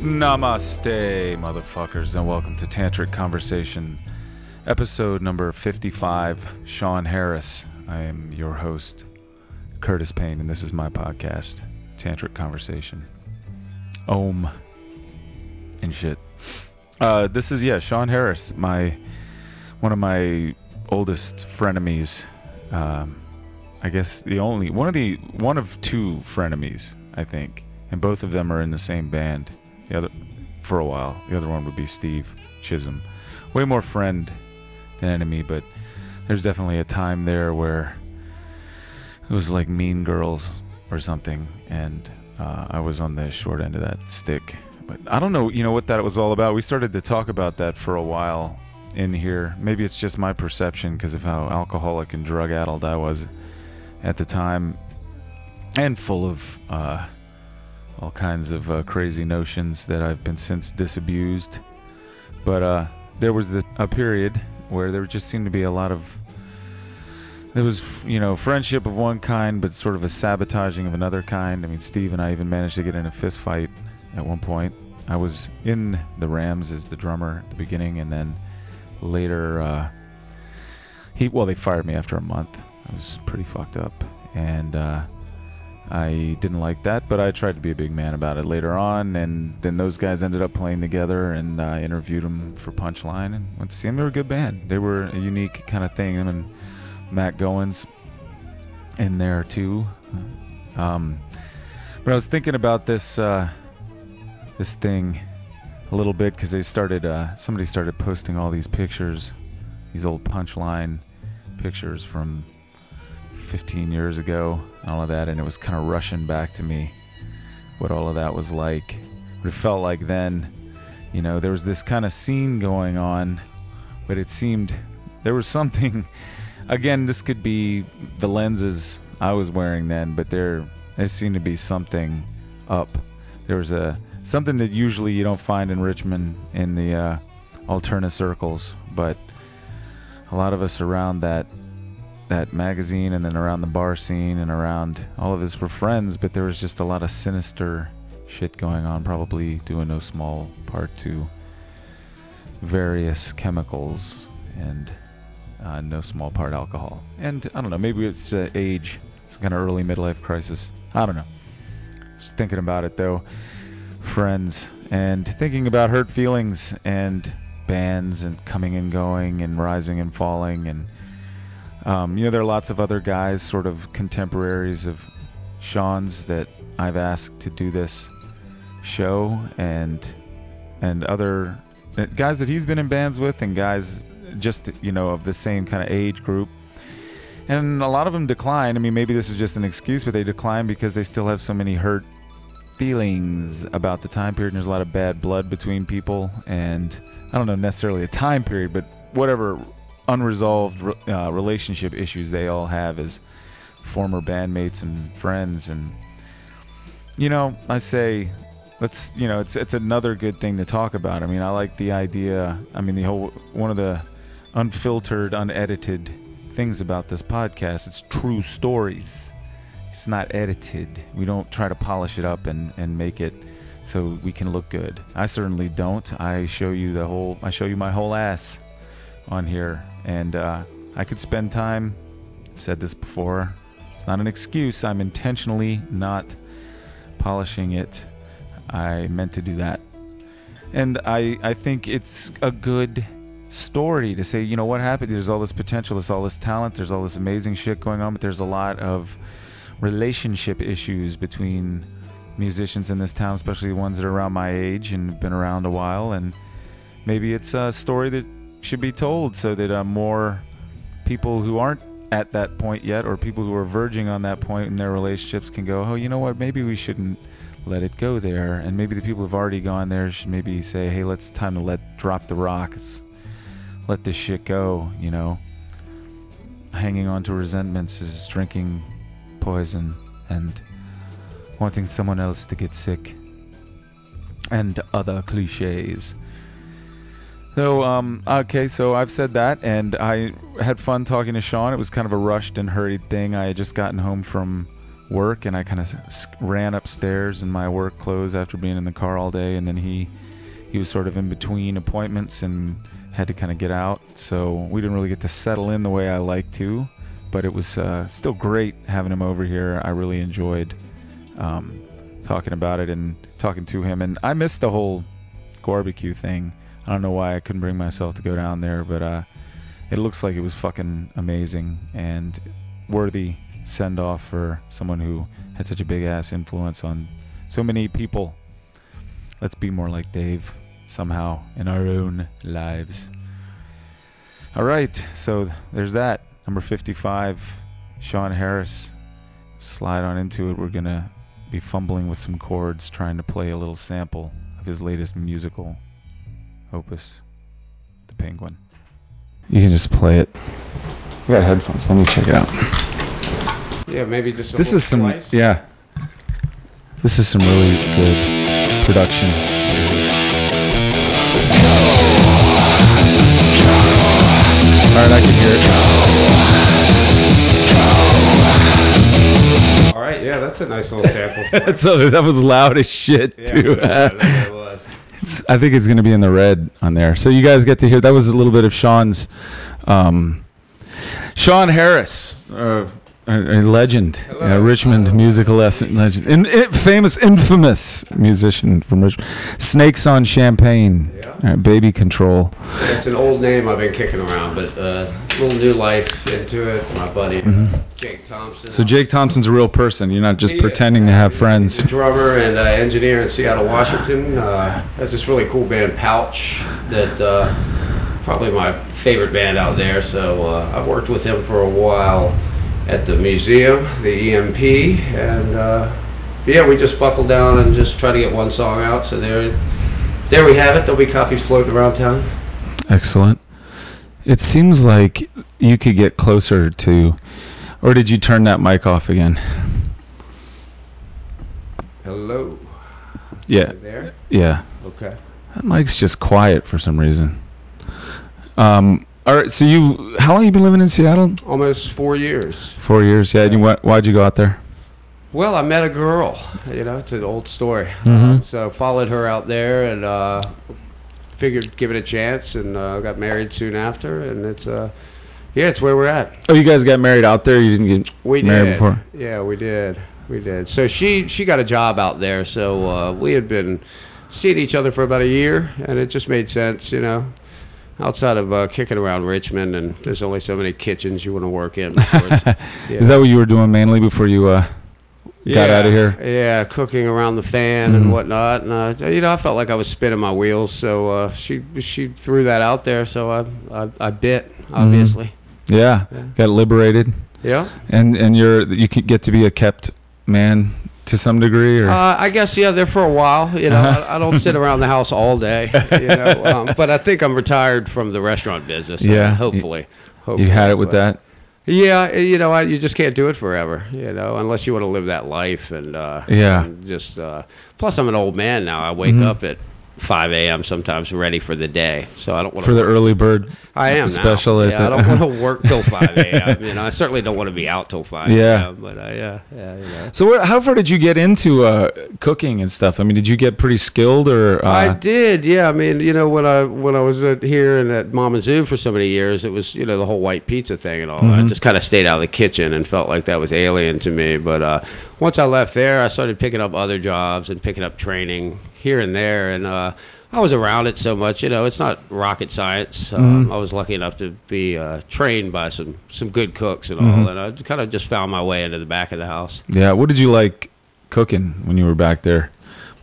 Namaste, motherfuckers, and welcome to Tantric Conversation, episode number 55, Sean Harris. I am your host, Curtis Payne, and this is my podcast, Tantric Conversation. Om. And shit. This is, Sean Harris, one of my oldest frenemies. I guess the only, one of two frenemies, I think. And both of them are in the same band. The other, for a while. The other one would be Steve Chisholm. Way more friend than enemy, but there's definitely a time there where it was like Mean Girls or something, and I was on the short end of that stick. But I don't know, what that was all about. We started to talk about that for a while in here. Maybe it's just my perception because of how alcoholic and drug-addled I was at the time, and full of all kinds of crazy notions that I've been since disabused. But there was a period where there just seemed to be a lot of... There was, friendship of one kind, but sort of a sabotaging of another kind. I mean, Steve and I even managed to get in a fist fight at one point. I was in The Rams as the drummer at the beginning, and then later... they fired me after a month. I was pretty fucked up. And... I didn't like that, but I tried to be a big man about it later on, and then those guys ended up playing together, and I interviewed them for Punchline and went to see them. They were a good band. They were a unique kind of thing, and Matt Goins in there too. But I was thinking about this thing a little bit because they started. Somebody started posting all these pictures, these old Punchline pictures from 15 years ago, all of that, and it was kind of rushing back to me what all of that was like, what it felt like then. There was this kind of scene going on, but it seemed there was something, again, this could be the lenses I was wearing then, but there seemed to be something up. There was something that usually you don't find in Richmond in the alternate circles, but a lot of us around that magazine, and then around the bar scene, and around all of this were friends, but there was just a lot of sinister shit going on, probably due in no small part to various chemicals and no small part alcohol. And I don't know, maybe it's age, some kind of early midlife crisis. I don't know. Just thinking about it though, friends, and thinking about hurt feelings and bands and coming and going and rising and falling and there are lots of other guys, sort of contemporaries of Sean's, that I've asked to do this show, and other guys that he's been in bands with, and guys just, of the same kind of age group. And a lot of them decline. I mean, maybe this is just an excuse, but they decline because they still have so many hurt feelings about the time period, and there's a lot of bad blood between people, and I don't know necessarily a time period, but whatever... unresolved relationship issues they all have as former bandmates and friends. And I say let's, it's another good thing to talk about. I mean, I like the idea. I mean, the whole, one of the unfiltered, unedited things about this podcast, it's true stories. It's not edited. We don't try to polish it up and make it so we can look good. I certainly don't. I show you my whole ass on here, and I could spend time, I've said this before, it's not an excuse, I'm intentionally not polishing it. I meant to do that, and I think it's a good story to say, what happened. There's all this potential, there's all this talent, there's all this amazing shit going on, but there's a lot of relationship issues between musicians in this town, especially the ones that are around my age and have been around a while, and maybe it's a story that should be told so that more people who aren't at that point yet, or people who are verging on that point in their relationships, can go, oh, you know what, maybe we shouldn't let it go there. And maybe the people who've already gone there should maybe say, hey, it's time to drop the rocks, let this shit go. Hanging on to resentments is drinking poison and wanting someone else to get sick and other cliches. So, so I've said that, and I had fun talking to Sean. It was kind of a rushed and hurried thing. I had just gotten home from work, and I kind of ran upstairs in my work clothes after being in the car all day, and then he was sort of in between appointments and had to kind of get out, so we didn't really get to settle in the way I like to, but it was still great having him over here. I really enjoyed talking about it and talking to him, and I missed the whole barbecue thing. I don't know why I couldn't bring myself to go down there, but it looks like it was fucking amazing and worthy send-off for someone who had such a big-ass influence on so many people. Let's be more like Dave somehow in our own lives. All right, so there's that. Number 55, Sean Harris. Slide on into it. We're going to be fumbling with some chords, trying to play a little sample of his latest musical opus, The Penguin. You can just play it. We got headphones. Let me check it out. Yeah, maybe just a this is some slice. Yeah. This is some really good production. All right, I can hear it. All right, yeah, that's a nice little sample. So that was loud as shit, yeah, too. Yeah, it was. I think it's going to be in the red on there. So you guys get to hear. That was a little bit of Sean's, Sean Harris, a legend, a Richmond musical legend, famous, infamous musician from Richmond. Snakes on Champagne, yeah. Baby Control. It's an old name I've been kicking around, but a little new life into it. My buddy Jake Thompson. So Jake Thompson's a real person. You're not just pretending to have friends. He's a drummer and engineer in Seattle, Washington. Has this really cool band, Pouch, that probably my favorite band out there. So I've worked with him for a while at the museum, the EMP, and yeah, we just buckled down and just try to get one song out. So there we have it. There'll be copies floating around town. Excellent. It seems like you could get closer to, or did you turn that mic off again? Hello. Yeah. There? Yeah. Okay. That mic's just quiet for some reason. All right, so how long have you been living in Seattle? Almost 4 years. 4 years, yeah. And why'd you go out there? Well, I met a girl. You know, it's an old story. So followed her out there and figured give it a chance, and got married soon after. And it's yeah, it's where we're at. Oh, you guys got married out there? You didn't get married before? Yeah, we did. We did. So she got a job out there. So we had been seeing each other for about a year, and it just made sense, you know. Outside of kicking around Richmond, and there's only so many kitchens you want to work in. Yeah. Is that what you were doing mainly before you got out of here? Yeah, cooking around the fan and whatnot. And you know, I felt like I was spinning my wheels, so she threw that out there, so I bit, obviously. Yeah, got liberated. Yeah, and you could get to be a kept man to some degree, or I guess there for a while. You know, I don't sit around the house all day. You know, but I think I'm retired from the restaurant business. Yeah, hopefully. You had it with that. Yeah, you know, you just can't do it forever. You know, unless you want to live that life, and and just plus I'm an old man now. I wake up at 5 a.m. sometimes ready for the day, so I don't want to. For the early bird, I am special. Now. Yeah, I don't want to work till 5 a.m. You know, I certainly don't want to be out till 5 a.m. Yeah, but you know. So, how far did you get into cooking and stuff? I mean, did you get pretty skilled, or? I did. Yeah, I mean, you know, when I was here and at Mamma 'Zu for so many years, it was the whole white pizza thing and all. I just kind of stayed out of the kitchen and felt like that was alien to me, but. Once I left there, I started picking up other jobs and picking up training here and there, and I was around it so much. You know, it's not rocket science. I was lucky enough to be trained by some good cooks and all, and I kind of just found my way into the back of the house. Yeah, what did you like cooking when you were back there?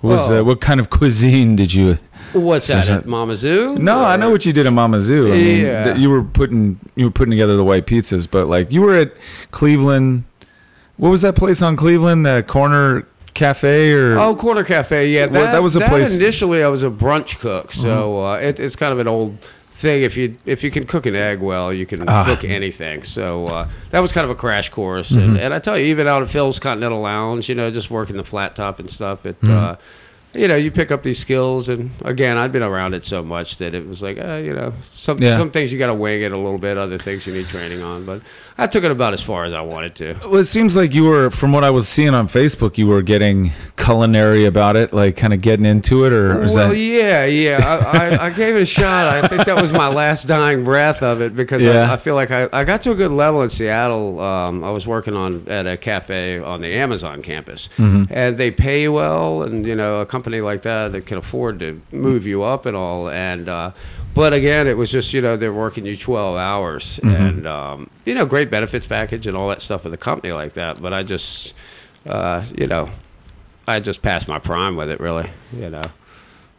What kind of cuisine did you... What's that, at Mamma 'Zu? No, I know what you did at Mamma 'Zu. I mean, you were putting together the white pizzas, but like you were at Cleveland... What was that place on Cleveland? The Corner Cafe or? Oh, Corner Cafe. Yeah, that was a place. Initially, I was a brunch cook, so it's kind of an old thing. If you can cook an egg well, you can cook anything. So that was kind of a crash course. And I tell you, even out at Phil's Continental Lounge, you know, just working the flat top and stuff, you know, you pick up these skills, and again, I've been around it so much that it was like, you know, some things you got to wing it a little bit, other things you need training on. But I took it about as far as I wanted to. Well, it seems like you were, from what I was seeing on Facebook, you were getting culinary about it, like kind of getting into it, or was that? Well, yeah. I gave it a shot. I think that was my last dying breath of it because I feel like I got to a good level in Seattle. I was working at a cafe on the Amazon campus, mm-hmm. and they pay well, and you know, a company like that can afford to move you up and all, and but again, it was just, you know, they're working you 12 hours, mm-hmm. and you know, great benefits package and all that stuff with a company like that, but I just you know, I just passed my prime with it, really, you know.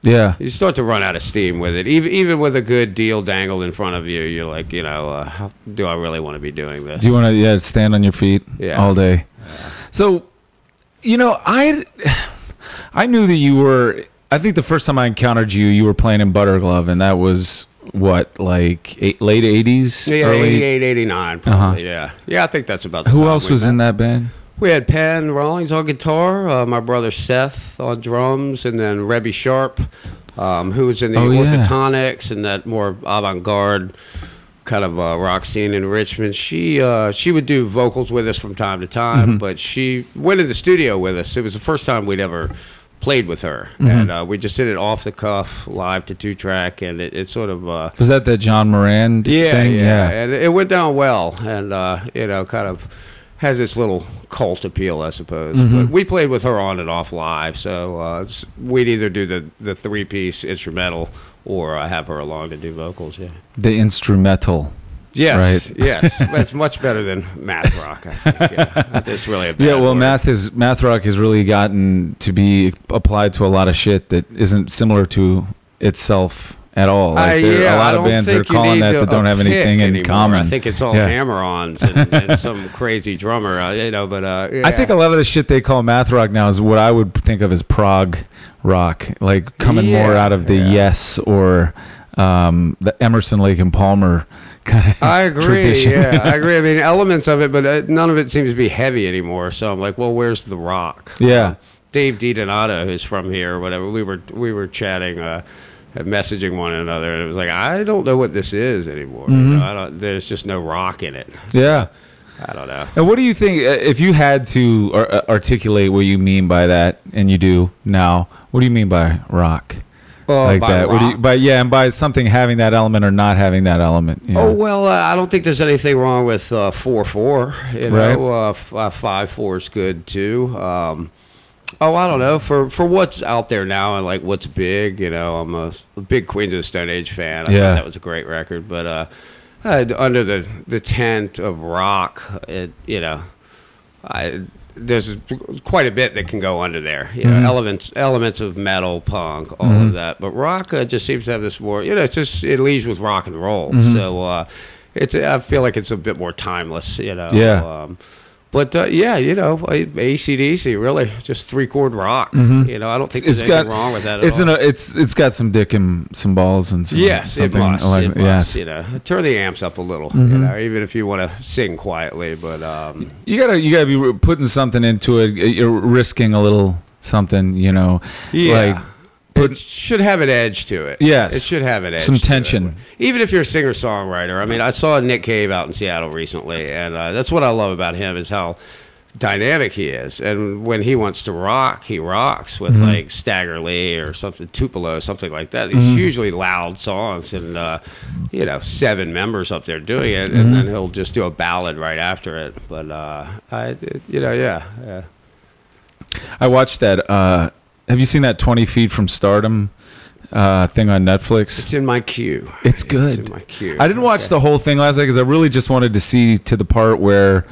Yeah, you start to run out of steam with it. Even with a good deal dangled in front of you, you're like, you know, do I really want to be doing this? Do you want to stand on your feet all day? Yeah. So, you know, I knew that you were, I think the first time I encountered you, you were playing in Butter Glove, and that was, what, like late 80s? Yeah, early? 88, 89, probably, yeah. Yeah, I think that's about the time. Who else was in that band? We had Pan Rawlings on guitar, my brother Seth on drums, and then Rebby Sharp, who was in the Orthotonics and that more avant-garde kind of rock scene in Richmond. She would do vocals with us from time to time, mm-hmm. but she went in the studio with us. It was the first time we'd ever played with her, mm-hmm. and we just did it off the cuff, live to two-track, and it sort of... was that the John Moran thing? Yeah, and it went down well, and, you know, kind of... has this little cult appeal, I suppose. Mm-hmm. But we played with her on and off live, so we'd either do the three-piece instrumental or have her along to do vocals, yeah. The instrumental. Yes, right? Yes. That's much better than math rock, I think. Yeah, it's really a bad word. Math rock has really gotten to be applied to a lot of shit that isn't similar to itself at all. Like there are a lot of bands that are calling that don't have anything in common. I think it's all hammer-ons and some crazy drummer, you know. But I think a lot of the shit they call math rock now is what I would think of as prog rock, like coming more out of the Yes or the Emerson, Lake and Palmer kind of tradition. Yeah, I agree. I mean, elements of it, but none of it seems to be heavy anymore. So I'm like, well, where's the rock? Yeah, Dave DiDonato, who's from here or whatever. We were chatting. Messaging one another, and it was like, I don't know what this is anymore. Mm-hmm. You know, there's just no rock in it. Yeah, I don't know. And what do you think, if you had to articulate what you mean by that, and you do now, what do you mean by rock? Like by that, and by something having that element or not having that element. You know? Oh well, I don't think there's anything wrong with 4/4. You know, 5/4 is good too. I don't know. For what's out there now and, like, what's big, you know, I'm a big Queens of the Stone Age fan. I thought that was a great record. But under the tent of rock, you know, there's quite a bit that can go under there. You know, elements of metal, punk, all of that. But rock just seems to have this more, you know, it leaves with rock and roll. Mm-hmm. So I feel like it's a bit more timeless, you know. Yeah. But, you know, AC/DC, really, just three-chord rock. Mm-hmm. You know, I don't think there's anything wrong with that at all. It's got some dick and some balls and some... Yes, it must. Like, it must, you know. Turn the amps up a little, mm-hmm. you know, even if you want to sing quietly. But you gotta be putting something into it. You're risking a little something, you know. Yeah. Like, it should have an edge to it. Yes. It should have an edge. Some tension. Even if you're a singer-songwriter. I mean, I saw Nick Cave out in Seattle recently, and that's what I love about him is how dynamic he is. And when he wants to rock, he rocks with, like, Staggerly or something, Tupelo, something like that. These hugely loud songs and, you know, seven members up there doing it, and then he'll just do a ballad right after it. But, you know, yeah. I watched that... Have you seen that 20 Feet from Stardom thing on Netflix? It's in my queue. It's good. It's in my queue. I didn't watch the whole thing last night because I really just wanted to see to the part where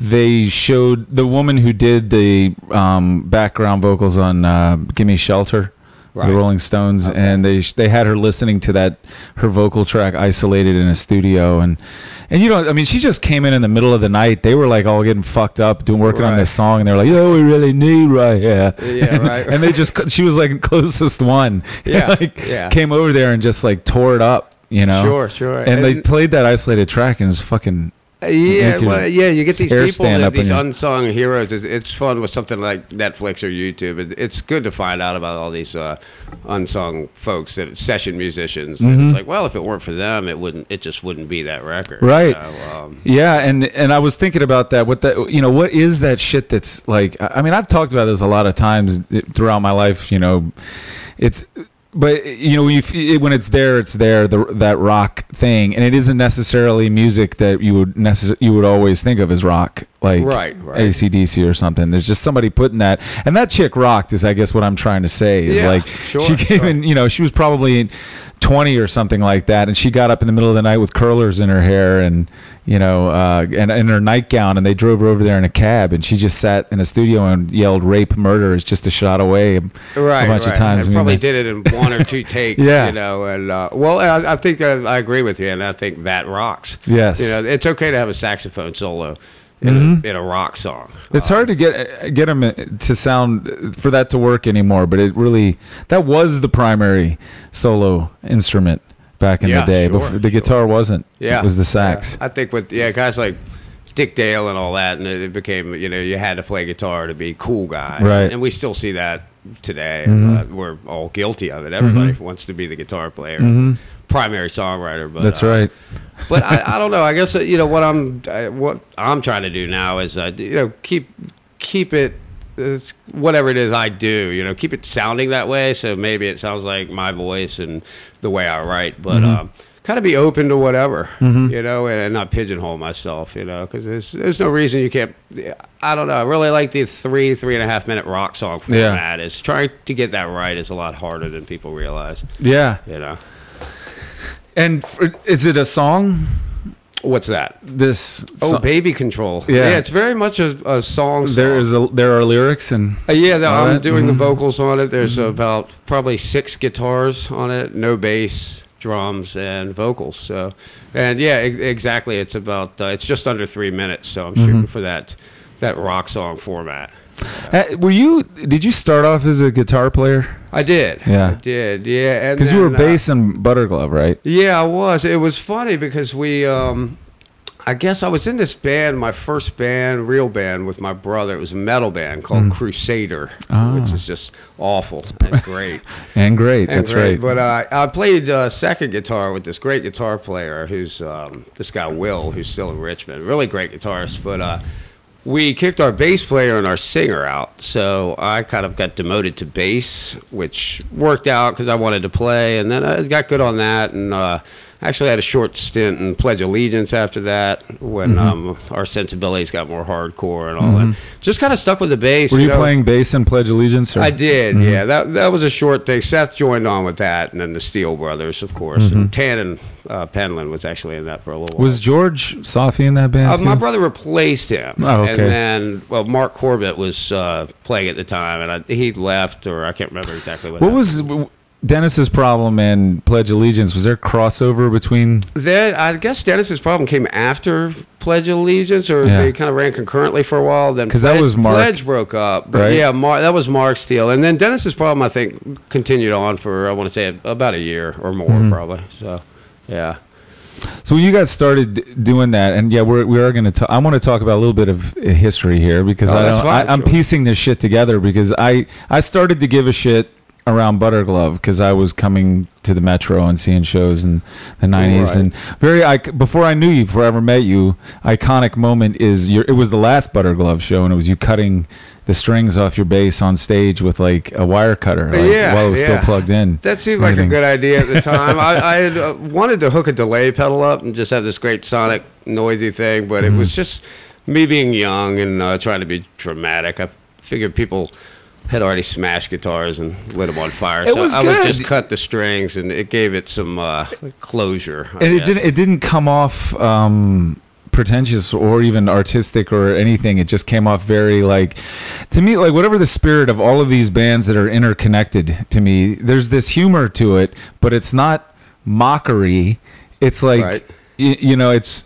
they showed the woman who did the background vocals on Gimme Shelter, the Rolling Stones, and they had her listening to her vocal track isolated in a studio, and you know, I mean, she just came in the middle of the night. They were like all getting fucked up working on this song, and they're like, we really need right here. And they just, she was like closest one. Came over there and just like tore it up, you know. Sure. And they played that isolated track, and it's fucking Yeah, well, yeah. You get these people, these unsung heroes. It's fun with something like Netflix or YouTube. It's good to find out about all these unsung folks, that session musicians. Mm-hmm. It's like, well, if it weren't for them, it wouldn't. It just wouldn't be that record. Right. You know? Yeah, and I was thinking about that. What is that shit that's like? I mean, I've talked about this a lot of times throughout my life. You know, it's. But, you know, when it's there, that rock thing. And it isn't necessarily music that you would always think of as rock, like right. AC/DC or something. There's just somebody putting that. And that chick rocked is, I guess, what I'm trying to say. Is she came in, you know, she was probably 20 or something like that. And she got up in the middle of the night with curlers in her hair and, you know, and in her nightgown. And they drove her over there in a cab. And she just sat in a studio and yelled, "Rape, murder is just a shot away" a bunch of times. And probably did it in one or two takes, you know, and I think I agree with you, and I think that rocks. Yes, you know, it's okay to have a saxophone solo in a rock song. It's hard to get them to sound for that to work anymore, but that was the primary solo instrument back in the day. Before the guitar wasn't. Yeah, it was the sax. I think with guys like Dick Dale and all that, and it became, you know, you had to play guitar to be cool guy, right? And we still see that today. We're all guilty of it. Everybody wants to be the guitar player, primary songwriter. But that's right. But I don't know. I guess you know what I'm trying to do now is keep it. It's whatever it is I do, you know, keep it sounding that way. So maybe it sounds like my voice and the way I write, but kind of be open to whatever, you know, and not pigeonhole myself, you know, because there's no reason you can't. I don't know. I really like the 3.5 minute rock song format. It's trying to get that right is a lot harder than people realize. Yeah, you know. And is it a song? What's that? This Baby Control. Yeah. It's very much a song. There are lyrics and I'm doing the vocals on it. There's about probably 6 guitars on it, no bass, drums, and vocals. So, and exactly. It's about it's just under 3 minutes. So I'm shooting for that rock song format. Did you start off as a guitar player? I did. Yeah. I did. Yeah. Because you were bass in Butter Glove, right? Yeah, I was. It was funny because we, I guess I was in this band, my first band, real band, with my brother. It was a metal band called Crusader, which is just awful and great. That's great. But I played second guitar with this great guitar player who's this guy, Will, who's still in Richmond. Really great guitarist, but... we kicked our bass player and our singer out, so I kind of got demoted to bass, which worked out because I wanted to play, and then I got good on that, and actually had a short stint in Pledge Allegiance after that when our sensibilities got more hardcore and all that. Just kind of stuck with the bass. Were you playing bass in Pledge Allegiance? Or? I did, yeah. That was a short thing. Seth joined on with that, and then the Steele brothers, of course, and Tannen Penland was actually in that for a little while. Was George Safi in that band too? My brother replaced him. Oh, okay. And then, Mark Corbett was playing at the time, and he left, or I can't remember exactly what happened. What was Dennis's Problem and Pledge Allegiance? Was there crossover between? I guess Dennis's Problem came after Pledge Allegiance, or they kind of ran concurrently for a while. Then because that was Mark. Pledge broke up, but right? Yeah, that was Mark's deal, and then Dennis's Problem I think continued on for I want to say about a year or more probably. So, yeah. So when you guys started doing that, and we are going to talk. I want to talk about a little bit of history here because I'm piecing this shit together because I started to give a shit around Butter Glove because I was coming to the Metro and seeing shows in the 90s and before I knew you, before I ever met you, iconic moment is it was the last Butter Glove show and it was you cutting the strings off your bass on stage with like a wire cutter while it was still plugged in. That seemed like a good idea at the time. I wanted to hook a delay pedal up and just have this great sonic noisy thing, but it was just me being young and trying to be dramatic. I figured people had already smashed guitars and lit them on fire, so I would just cut the strings, and it gave it some closure. It didn't come off pretentious or even artistic or anything. It just came off very to me, whatever the spirit of all of these bands that are interconnected. To me, there's this humor to it, but it's not mockery. It's like it's.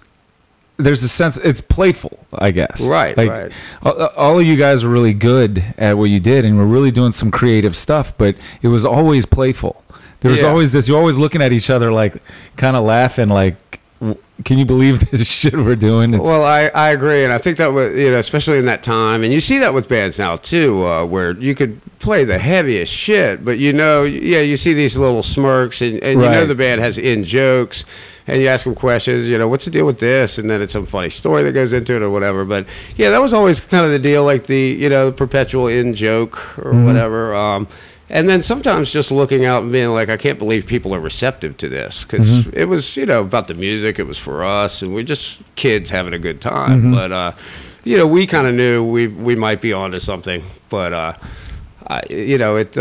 There's a sense it's playful, I guess. Right. All of you guys were really good at what you did, and were really doing some creative stuff. But it was always playful. There was always this. You're always looking at each other, kind of laughing, Can you believe this shit we're doing? Well, I agree, and I think that was, you know, especially in that time, and you see that with bands now too, where you could play the heaviest shit, but you know, yeah, you see these little smirks, and right. You know the band has in jokes, and you ask them questions, you know, what's the deal with this, and then it's some funny story that goes into it or whatever. But yeah, that was always kind of the deal, like the, you know, perpetual in joke or whatever. And then sometimes just looking out and being like, I can't believe people are receptive to this. Because it was, you know, about the music. It was for us. And we're just kids having a good time. But, you know, we kind of knew we might be onto something. But, you know, it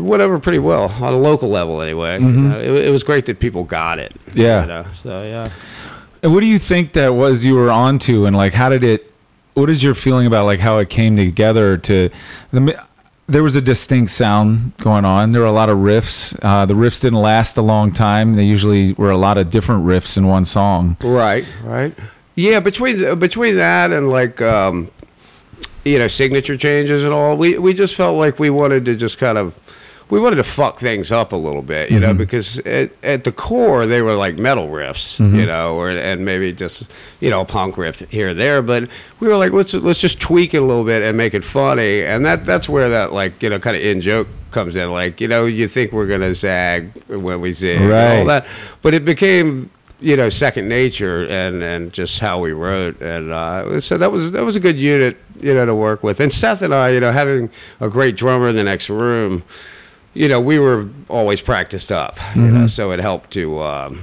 went over pretty well on a local level anyway. You know, it was great that people got it. Yeah. You know, so, yeah. And what do you think that was you were onto? And, like, how did it – what is your feeling about, like, how it came together to – there was a distinct sound going on. There were a lot of riffs. The riffs didn't last a long time. They usually were a lot of different riffs in one song. Right, right. Yeah, between that and, like, you know, signature changes and all, we just felt like we wanted to just kind of, we wanted to fuck things up a little bit, you know, because at the core, they were like metal riffs, you know, and maybe just, you know, a punk riff here or there. But we were like, let's just tweak it a little bit and make it funny. And that's where that, like, you know, kind of in-joke comes in. Like, you know, you think we're going to zag when we zig and all that. But it became, you know, second nature and just how we wrote. And so that was a good unit, you know, to work with. And Seth and I, you know, having a great drummer in the next room, you know, we were always practiced up, you know, so it helped to,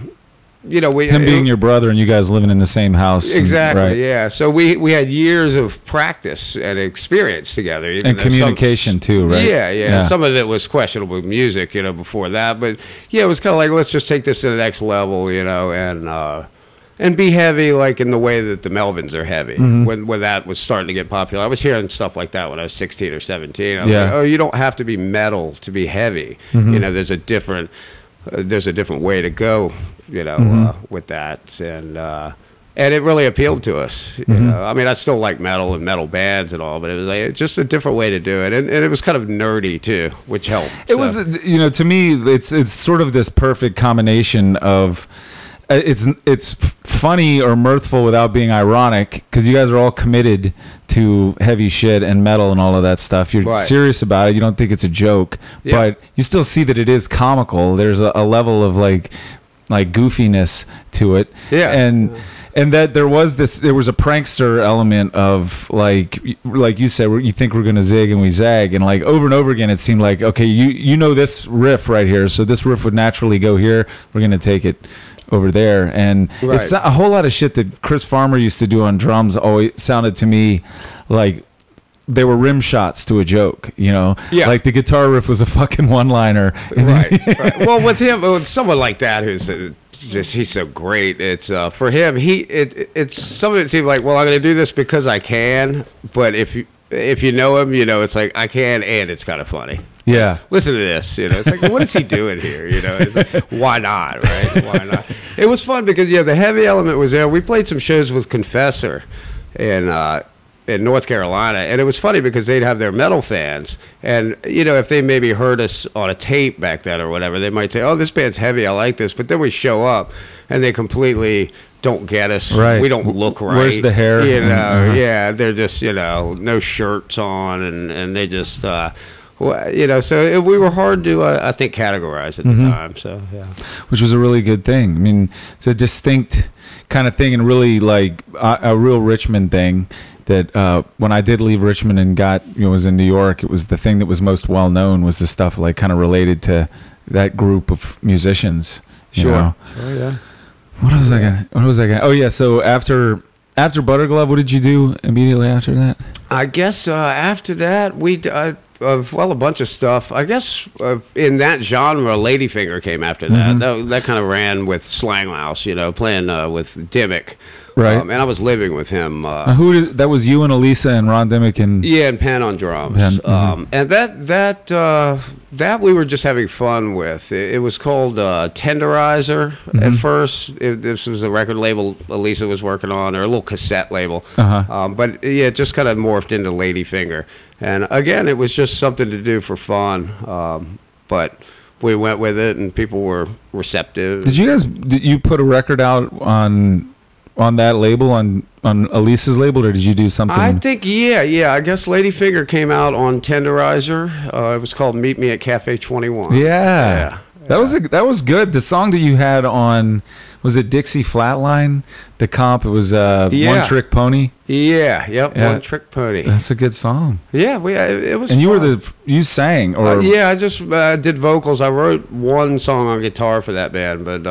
you know, him being your brother and you guys living in the same house. Exactly, and, yeah. So we had years of practice and experience together. And communication too, right? Yeah. Some of it was questionable music, you know, before that. But, yeah, it was kind of like, let's just take this to the next level, you know, and be heavy, like, in the way that the Melvins are heavy. When that was starting to get popular, I was hearing stuff like that when I was 16 or 17. I was like, oh, you don't have to be metal to be heavy. You know, there's a different way to go, you know, with that. And it really appealed to us. You know? I mean, I still like metal and metal bands and all, but it was like just a different way to do it. And it was kind of nerdy, too, which helped. It was, you know, to me, it's sort of this perfect combination of... It's funny or mirthful without being ironic, because you guys are all committed to heavy shit and metal and all of that stuff. You're serious about it. You don't think it's a joke, but you still see that it is comical. There's a level of like goofiness to it. Yeah. And that there was a prankster element of like you said, you think we're going to zig and we zag, and like over and over again, it seemed like, okay, you know, this riff right here. So this riff would naturally go here. We're going to take it over there, and it's a whole lot of shit that Chris Farmer used to do on drums. Always sounded to me like they were rim shots to a joke, you know. Yeah. Like the guitar riff was a fucking one-liner. Right. Well, with him, with someone like that who's just, he's so great. It's for him, it's some of it seemed like, well, I'm gonna do this because I can, but if you know him, you know, it's like, I can, and it's kind of funny. Yeah. Listen to this, you know. It's like, what is he doing here, you know? It's like, why not, right? Why not? It was fun because, yeah, the heavy element was there. We played some shows with Confessor in North Carolina, and it was funny because they'd have their metal fans, and, you know, if they maybe heard us on a tape back then or whatever, they might say, oh, this band's heavy, I like this, but then we show up, and they completely... don't get us. Right. We don't look right. Where's the hair? You know, yeah, they're just, you know, no shirts on, and they just, you know, so we were hard to, I think, categorize at the time. So, yeah. Which was a really good thing. I mean, it's a distinct kind of thing, and really like a real Richmond thing that when I did leave Richmond and got, you know, was in New York, it was the thing that was most well known was the stuff like kind of related to that group of musicians. Sure. Oh, yeah. What was I gonna? Oh yeah. So after Butter Glove, what did you do immediately after that? I guess after that we well, a bunch of stuff. I guess in that genre, Ladyfinger came after that. That kind of ran with Slanghouse, you know, playing with Dimmick. Right. And I was living with him. That was you and Elisa and Ron Dimmick and... Yeah, and Pan on drums. Pan, and that we were just having fun with. It was called Tenderizer at first. This was a record label Elisa was working on, or a little cassette label. But yeah, it just kind of morphed into Ladyfinger. And again, it was just something to do for fun. But we went with it, and people were receptive. Did you guys? Did you put a record out on that label, on Elise's label, or did you do something? I think, yeah. I guess Ladyfinger came out on Tenderizer. It was called "Meet Me at Cafe 21." Yeah. That was good. The song that you had on, was it Dixie Flatline? The comp, it was One Trick Pony. Yeah. One Trick Pony. That's a good song. Yeah, it was. And you fun. Were the you sang or? Yeah, I just did vocals. I wrote one song on guitar for that band, but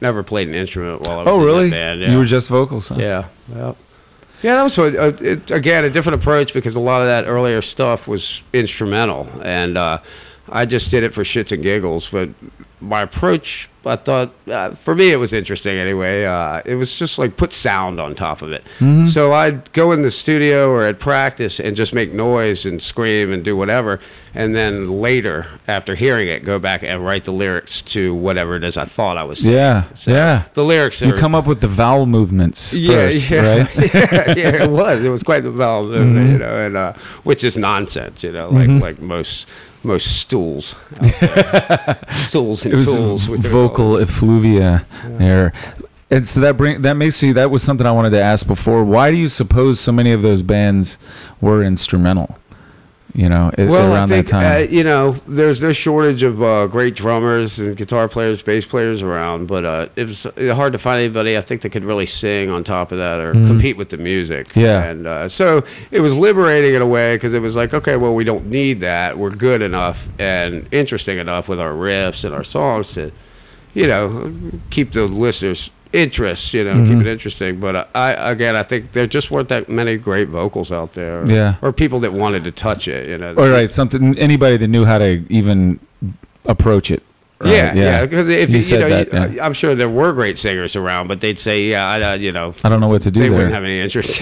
never played an instrument while I was in that band. Yeah. You were just vocals. Huh? Yeah. Well. Yeah, that was again a different approach, because a lot of that earlier stuff was instrumental, and I just did it for shits and giggles. But my approach, I thought, for me, it was interesting anyway. It was just like put sound on top of it. Mm-hmm. So I'd go in the studio or at practice and just make noise and scream and do whatever. And then later, after hearing it, go back and write the lyrics to whatever it is I thought I was saying. Yeah, so yeah. The lyrics are... You come up with the vowel movements first, right? Yeah, it was. It was quite the vowel movement, mm-hmm. And which is nonsense, mm-hmm. like most... Most stools. Stools and tools. Vocal effluvia there. And so that was something I wanted to ask before. Why do you suppose so many of those bands were instrumental? Around that time. There's no shortage of great drummers and guitar players, bass players around, but it was hard to find anybody, I think, that could really sing on top of that or compete with the music. Yeah. And so it was liberating in a way, because it was like, okay, well, we don't need that. We're good enough and interesting enough with our riffs and our songs to, keep the listeners interest, mm-hmm. keep it interesting. But I think there just weren't that many great vocals out there, or people that wanted to touch it, All right, anybody that knew how to even approach it. Right? Yeah, because if you I'm sure there were great singers around, but they'd say, I don't know what to do. They wouldn't have any interest.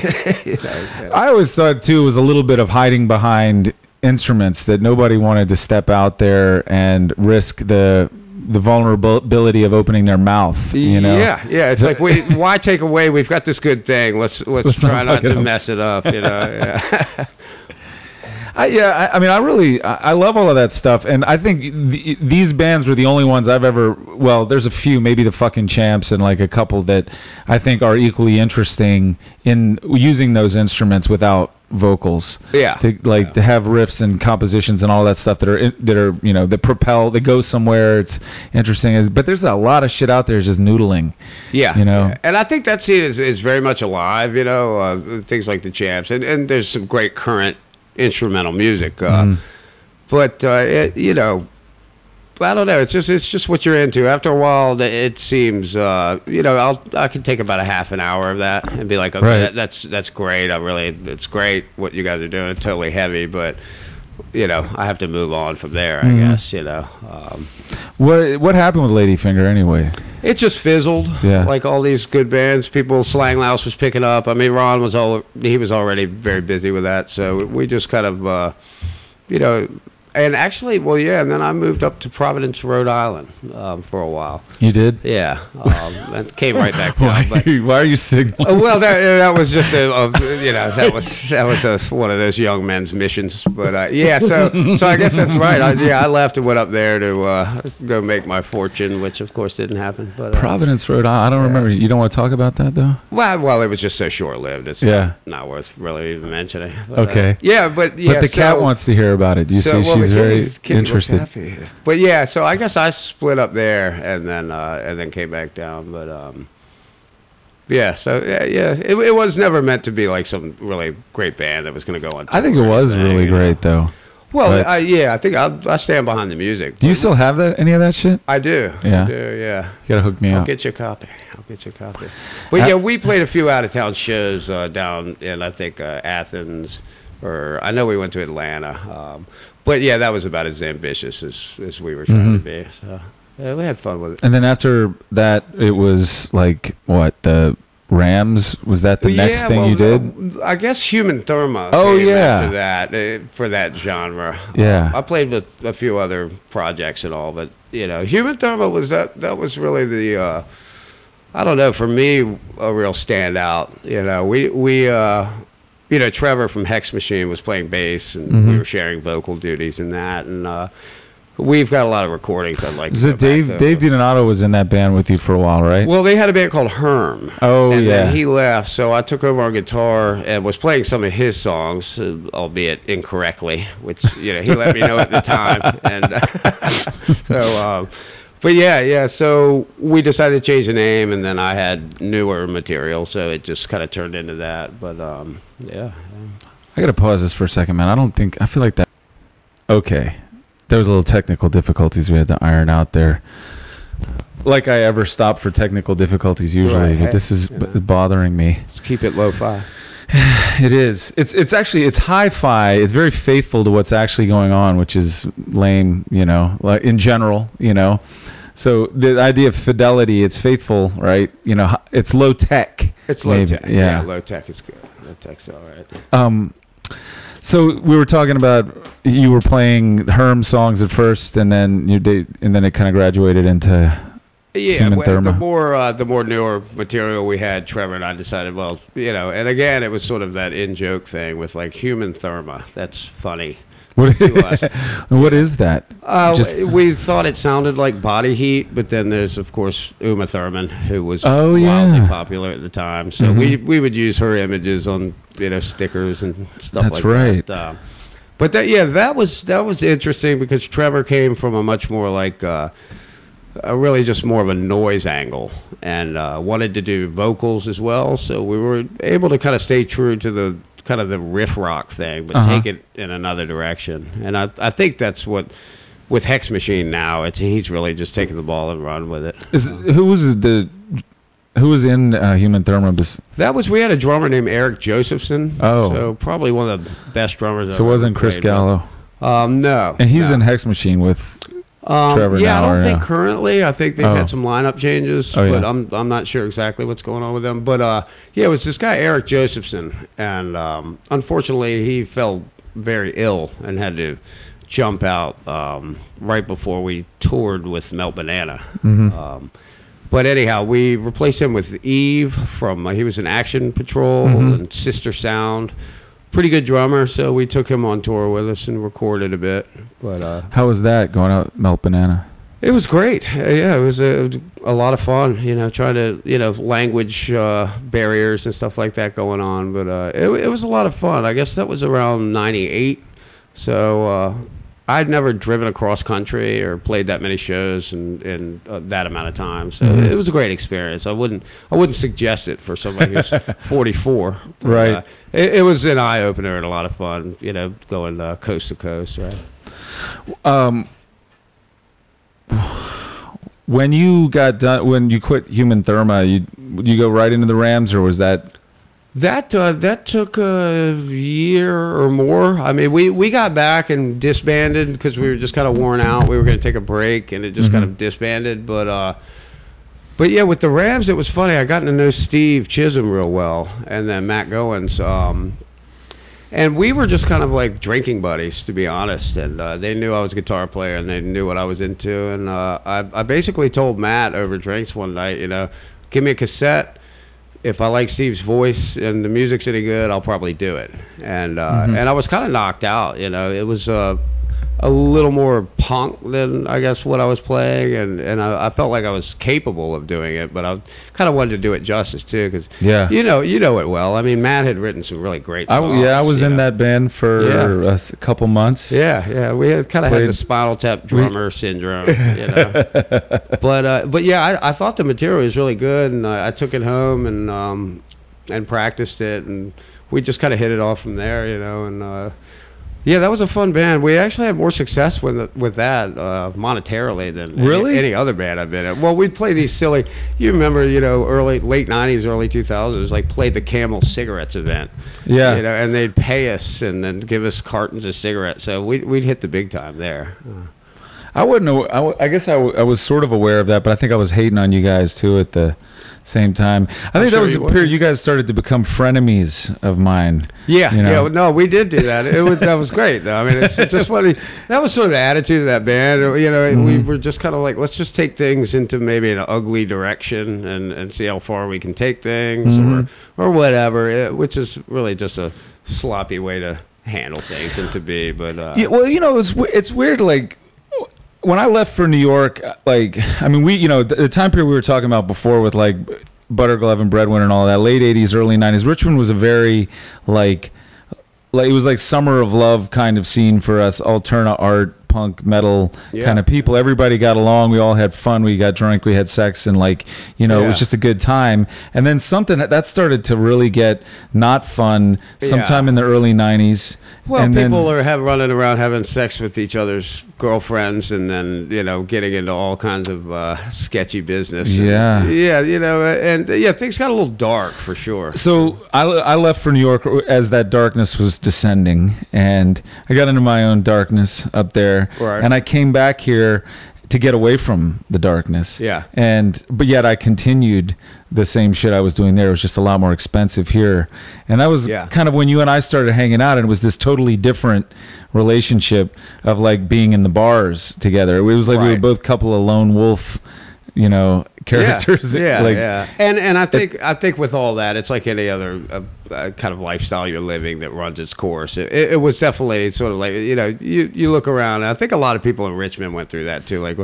I always thought too it was a little bit of hiding behind instruments, that nobody wanted to step out there and risk the vulnerability of opening their mouth, Yeah. It's like, why take away? We've got this good thing. Let's try not to mess it up, Yeah. I love all of that stuff, and I think these bands were the only ones I've ever. Well, there's a few, maybe the fucking Champs, and like a couple that I think are equally interesting in using those instruments without vocals. Yeah. To have riffs and compositions and all that stuff that are that propel, that go somewhere. It's interesting, but there's a lot of shit out there just noodling. Yeah. And I think that scene is very much alive. Things like the Champs, and there's some great current instrumental music, but I don't know. It's just what you're into. After a while, it seems I can take about a half an hour of that and be like, okay, that's great. It's great what you guys are doing. It's totally heavy, but I have to move on from there. I guess What happened with Ladyfinger anyway? It just fizzled, like all these good bands. People, Slang Louse was picking up. I mean, Ron was already very busy with that, so we just kind of, and actually, and then I moved up to Providence, Rhode Island for a while. You did? Yeah, and came right back down. Why are you signaling? Well, that was just that was one of those young men's missions. But so I guess that's right. I left and went up there to go make my fortune, which of course didn't happen. But Providence, Rhode Island. I don't remember. You don't want to talk about that though? Well, it was just so short-lived. It's not worth really even mentioning. But, okay. But the cat wants to hear about it. You see, well, she's very interested. But yeah, so I guess I split up there and then came back down. But it was never meant to be like some really great band that was going to go on. I think it was really great though. Well, I think I stand behind the music. Do you still have any of that shit? I do. Yeah. You gotta hook me up. I'll get you a copy. But we played a few out of town shows down in I think Athens, or I know we went to Atlanta. But yeah, that was about as ambitious as we were trying to be. So we had fun with it. And then after that, it was like what, the Rams? Was that the next thing you did? I guess Human Therma. Oh yeah. After that, for that genre. Yeah. I played with a few other projects and all, but Human Therma was that was really the I don't know, for me, a real standout. Trevor from Hex Machine was playing bass, and we were sharing vocal duties and that. And We've got a lot of recordings I'd like to go back to. Dave DiDonato was in that band with you for a while, right? Well, they had a band called Herm. Oh, and yeah. And then he left, so I took over on guitar and was playing some of his songs, albeit incorrectly, which, you know, he let me know at the time. And but yeah, so we decided to change the name, and then I had newer material, so it just kind of turned into that. But, yeah. I got to pause this for a second, man. I feel like that. Okay. There was a little technical difficulties we had to iron out there. Like I ever stop for technical difficulties usually, right, but this is bothering me. Let's keep it lo-fi. It is. It's actually, it's hi-fi. It's very faithful to what's actually going on, which is lame, you know, like in general, you know. So the idea of fidelity, it's faithful, right? You know, it's low-tech. It's low-tech. Yeah, low-tech is good. Low-tech's all right. So we were talking about you were playing Herm songs at first, and then it kind of graduated into Human Therma. The more newer material we had, Trevor and I decided, well, you know, and again, it was sort of that in-joke thing with like Human Therma. That's funny. What is that? We thought it sounded like body heat, but then there's, of course, Uma Thurman, who was wildly popular at the time. So we would use her images on, you know, stickers and stuff like that. That's right. But that was interesting because Trevor came from a much more like really just more of a noise angle and wanted to do vocals as well. So we were able to kind of stay true to the kind of the riff rock thing, but take it in another direction. And I think that's what with Hex Machine now, he's really just taking the ball and run with it. Who was in Human Therma? That was, we had a drummer named Eric Josephson. Oh, so probably one of the best drummers. So it wasn't Chris Gallo? No. And he's in Hex Machine with Trevor now. I don't think currently. I think they've had some lineup changes, but I'm not sure exactly what's going on with them. But it was this guy Eric Josephson, and unfortunately he fell very ill and had to jump out right before we toured with Melt Banana. But anyhow, we replaced him with Eve from he was in Action Patrol and Sister Sound. Pretty good drummer, so we took him on tour with us and recorded a bit. But how was that going out, Melt Banana? It was great. It was a lot of fun. You know, trying to language barriers and stuff like that going on. But it was a lot of fun. I guess that was around '98. So I'd never driven across country or played that many shows in that amount of time. So it was a great experience. I wouldn't suggest it for somebody who's 44. But, right. It was an eye opener and a lot of fun, you know, going coast to coast. Right. When you quit Human Therma, you go right into the Rams, or was that? That took a year or more. I mean, we got back and disbanded because we were just kind of worn out. We were going to take a break, and it just kind of disbanded. But yeah, with the Rams, it was funny. I got to know Steve Chisholm real well, and then Matt Goins. And we were just kind of like drinking buddies, to be honest. And they knew I was a guitar player, and they knew what I was into. And I basically told Matt over drinks one night, you know, give me a cassette. If I like Steve's voice and the music's any good, I'll probably do it. And and I was kind of knocked out, you know. It was a little more punk than, I guess, what I was playing. And I felt like I was capable of doing it, but I kind of wanted to do it justice, too. Because, you know it well. I mean, Matt had written some really great songs. I was in that band for a couple months. Yeah. We had the Spinal Tap drummer syndrome, you know. But yeah, I thought the material was really good, and I took it home and practiced it, and we just kind of hit it off from there, you know, and... that was a fun band. We actually had more success with that monetarily than any other band I've been in. Well, we'd play these silly, you remember, you know, late 90s, early 2000s, like played the Camel Cigarettes event. Yeah. You know, and they'd pay us and then give us cartons of cigarettes. So we'd hit the big time there. I wouldn't know. I guess I was sort of aware of that, but I think I was hating on you guys, too, at the same time. I think that was the period you guys started to become frenemies of mine. Yeah, you know? No, we did do that. That was great, though. I mean, it's just funny. That was sort of the attitude of that band. You know, we were just kind of like, let's just take things into maybe an ugly direction and see how far we can take things or whatever, which is really just a sloppy way to handle things and to be. But it was, it's weird, like... when I left for New York, like, I mean, we, you know, the time period we were talking about before with like Butter Glove and Breadwinner and all that, late 80s, early 90s, Richmond was a very like it was like summer of love kind of scene for us, alterna art, punk, metal kind of people. Everybody got along. We all had fun. We got drunk. We had sex. And like, you know, it was just a good time. And then something that started to really get not fun sometime in the early 90s. Well, and people are running around having sex with each other's girlfriends and then, you know, getting into all kinds of sketchy business. Yeah. And, yeah, you know, and yeah, things got a little dark for sure. So I left for New York as that darkness was descending. And I got into my own darkness up there. Right. And I came back here to get away from the darkness. Yeah. But yet I continued the same shit I was doing there. It was just a lot more expensive here. And that was kind of when you and I started hanging out, and it was this totally different relationship of like being in the bars together. It was like we were both a couple of lone wolf, you know, characters. Yeah, like, yeah. And I think with all that, it's like any other kind of lifestyle you're living that runs its course. It was definitely sort of like, you know, you look around, and I think a lot of people in Richmond went through that too. Like,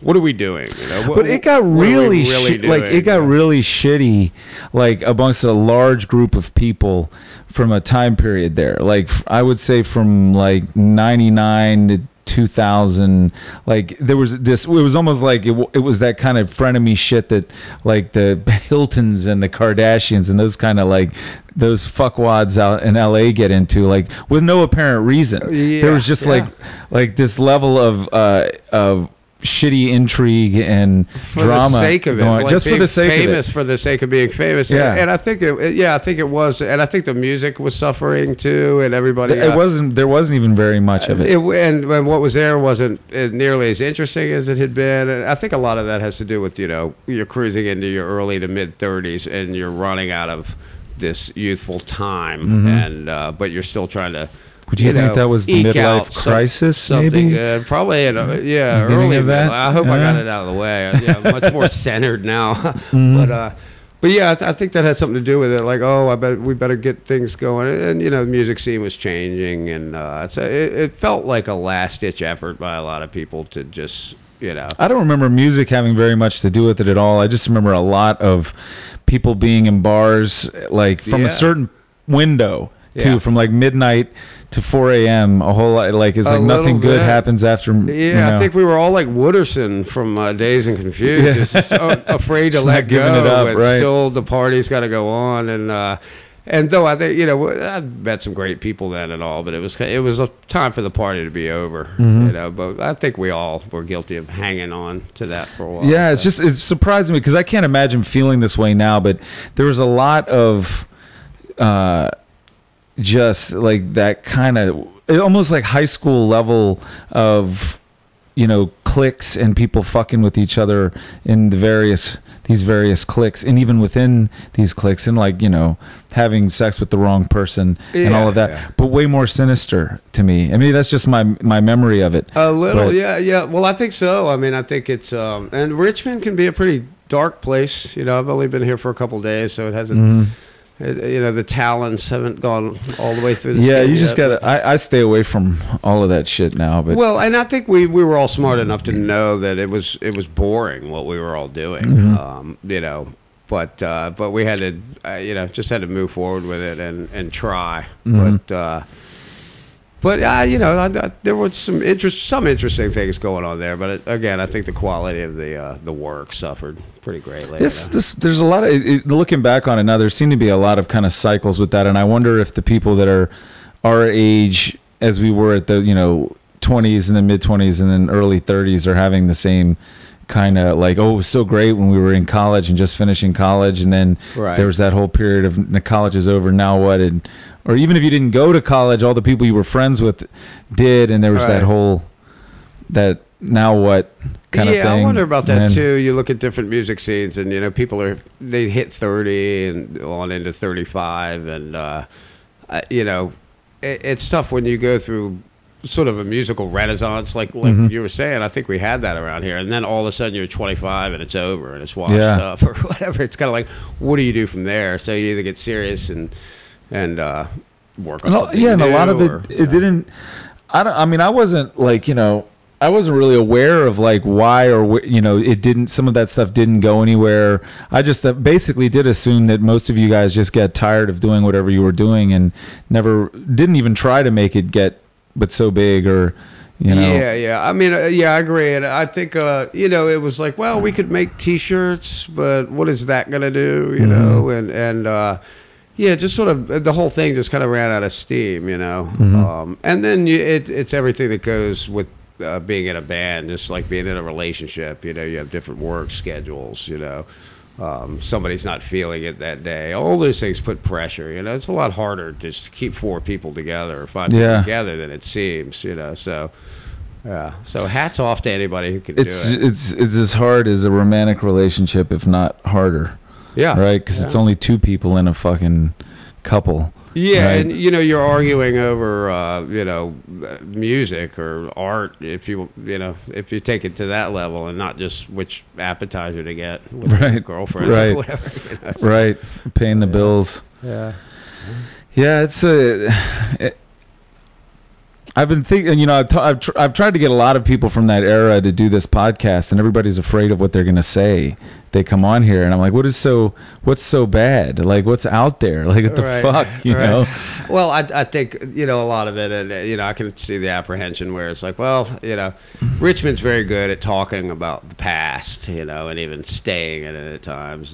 what are we doing? You know, but it got really shitty, like amongst a large group of people from a time period there. Like I would say from like 99 to 2000, like there was this, it was almost like it was that kind of frenemy shit that like the Hiltons and the Kardashians and those kind of like those fuckwads out in LA get into, like with no apparent reason. There was just like this level of shitty intrigue and drama for the sake of it, like just for the sake of it, famous for the sake of being famous. Yeah, and I think it was, and I think the music was suffering too, and everybody. There wasn't even very much of it. And what was there wasn't nearly as interesting as it had been. And I think a lot of that has to do with, you know, you're cruising into your early to mid 30s, and you're running out of this youthful time, but you're still trying to. Would you think that was the midlife crisis, maybe? Probably, early of that. I hope I got it out of the way. Yeah, much more centered now. But yeah, I think that had something to do with it. Like, oh, I bet we better get things going. And, you know, the music scene was changing. And it felt like a last-ditch effort by a lot of people to just, you know. I don't remember music having very much to do with it at all. I just remember a lot of people being in bars, like, from a certain window. Too, from like midnight to 4 a.m. a whole lot, like it's like nothing good happens after. Yeah, you know. I think we were all like Wooderson from Dazed and Confused, just so afraid to let go. It up, right? Still, the party's got to go on, and though I think, you know, I met some great people then and all, but it was a time for the party to be over, you know. But I think we all were guilty of hanging on to that for a while. Yeah, it's surprising me because I can't imagine feeling this way now, but there was a lot of. Just like that kind of almost like high school level of, you know, cliques and people fucking with each other in these various cliques, and even within these cliques, and like, you know, having sex with the wrong person and all of that, but way more sinister to me. I mean, that's just my memory of it. A little, but, yeah. Well, I think so. I mean, I think it's and Richmond can be a pretty dark place. You know, I've only been here for a couple of days, so it hasn't. You know, the talons haven't gone all the way through the you just gotta I stay away from all of that shit now. But well, and I think we were all smart enough to know that it was boring what we were all doing. You know, but we had to you know, just had to move forward with it and try. But you know, there was some interesting things going on there. But again, I think the quality of the work suffered pretty greatly. There's a lot of looking back on it now. There seem to be a lot of kind of cycles with that, and I wonder if the people that are our age, as we were at the, you know, 20s and then mid 20s and then early 30s, are having the same. Kind of like, oh, it was so great when we were in college and just finishing college, and then there was that whole period of the college is over, now what? And or even if you didn't go to college, all the people you were friends with did, and there was that whole now what kind of thing. I wonder about that too. You look at different music scenes, and you know, people they hit 30 and on into 35, and you know, it's tough when you go through. Sort of a musical renaissance, like you were saying. I think we had that around here, and then all of a sudden you're 25 and it's over and it's washed up or whatever. It's kind of like, what do you do from there? So you either get serious and work on something. And a lot of it didn't. I mean, I wasn't like, you know, I wasn't really aware of like why or it didn't. Some of that stuff didn't go anywhere. I just basically did assume that most of you guys just got tired of doing whatever you were doing and didn't even try to make it get but so big or. I mean, I agree. And I think, it was like, well, we could make T-shirts, but what is that going to do? You know, and just sort of the whole thing just kind of ran out of steam, and then it's everything that goes with being in a band, just like being in a relationship. You have different work schedules, somebody's not feeling it that day. All those things put pressure. It's a lot harder just to keep four people together or five people together than it seems. So hats off to anybody who can do it. It's as hard as a romantic relationship, if not harder. Yeah. Right, because it's only two people in a fucking couple. Yeah, right? And you're arguing over music or art if you take it to that level and not just which appetizer to get with your girlfriend or whatever. Paying the bills. Yeah, it's I've been thinking, I've tried to get a lot of people from that era to do this podcast, and everybody's afraid of what they're going to say. They come on here, and I'm like, what's so bad? Like, what's out there? Like, what the fuck, know? Well, I think, a lot of it, and, I can see the apprehension where it's like, well, Richmond's very good at talking about the past, and even staying in it at times.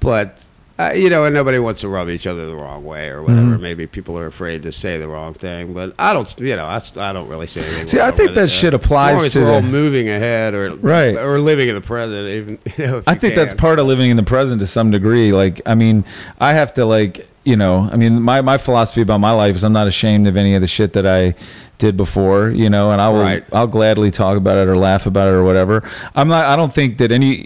But... and nobody wants to rub each other the wrong way or whatever. Mm-hmm. Maybe people are afraid to say the wrong thing, but I don't. I don't really say anything. See, I think that shit applies to. As long as we're all moving ahead or living in the present, even. I think that's part of living in the present to some degree. Like, I mean, I have to like. My philosophy about my life is I'm not ashamed of any of the shit that I did before, and I will, I'll gladly talk about it or laugh about it or whatever. I don't think that any,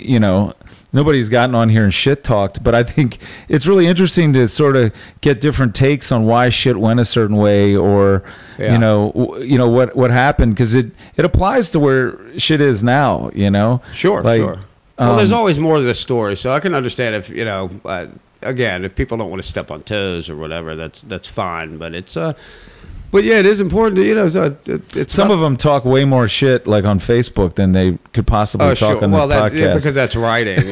nobody's gotten on here and shit talked, but I think it's really interesting to sort of get different takes on why shit went a certain way or, what happened. 'Cause it applies to where shit is now, Sure. Like, sure. Well, there's always more to the story. So I can understand if, again, if people don't want to step on toes or whatever, that's fine. But it's, it is important. Some of them talk way more shit like on Facebook than they could possibly talk on this podcast. Yeah, because that's writing.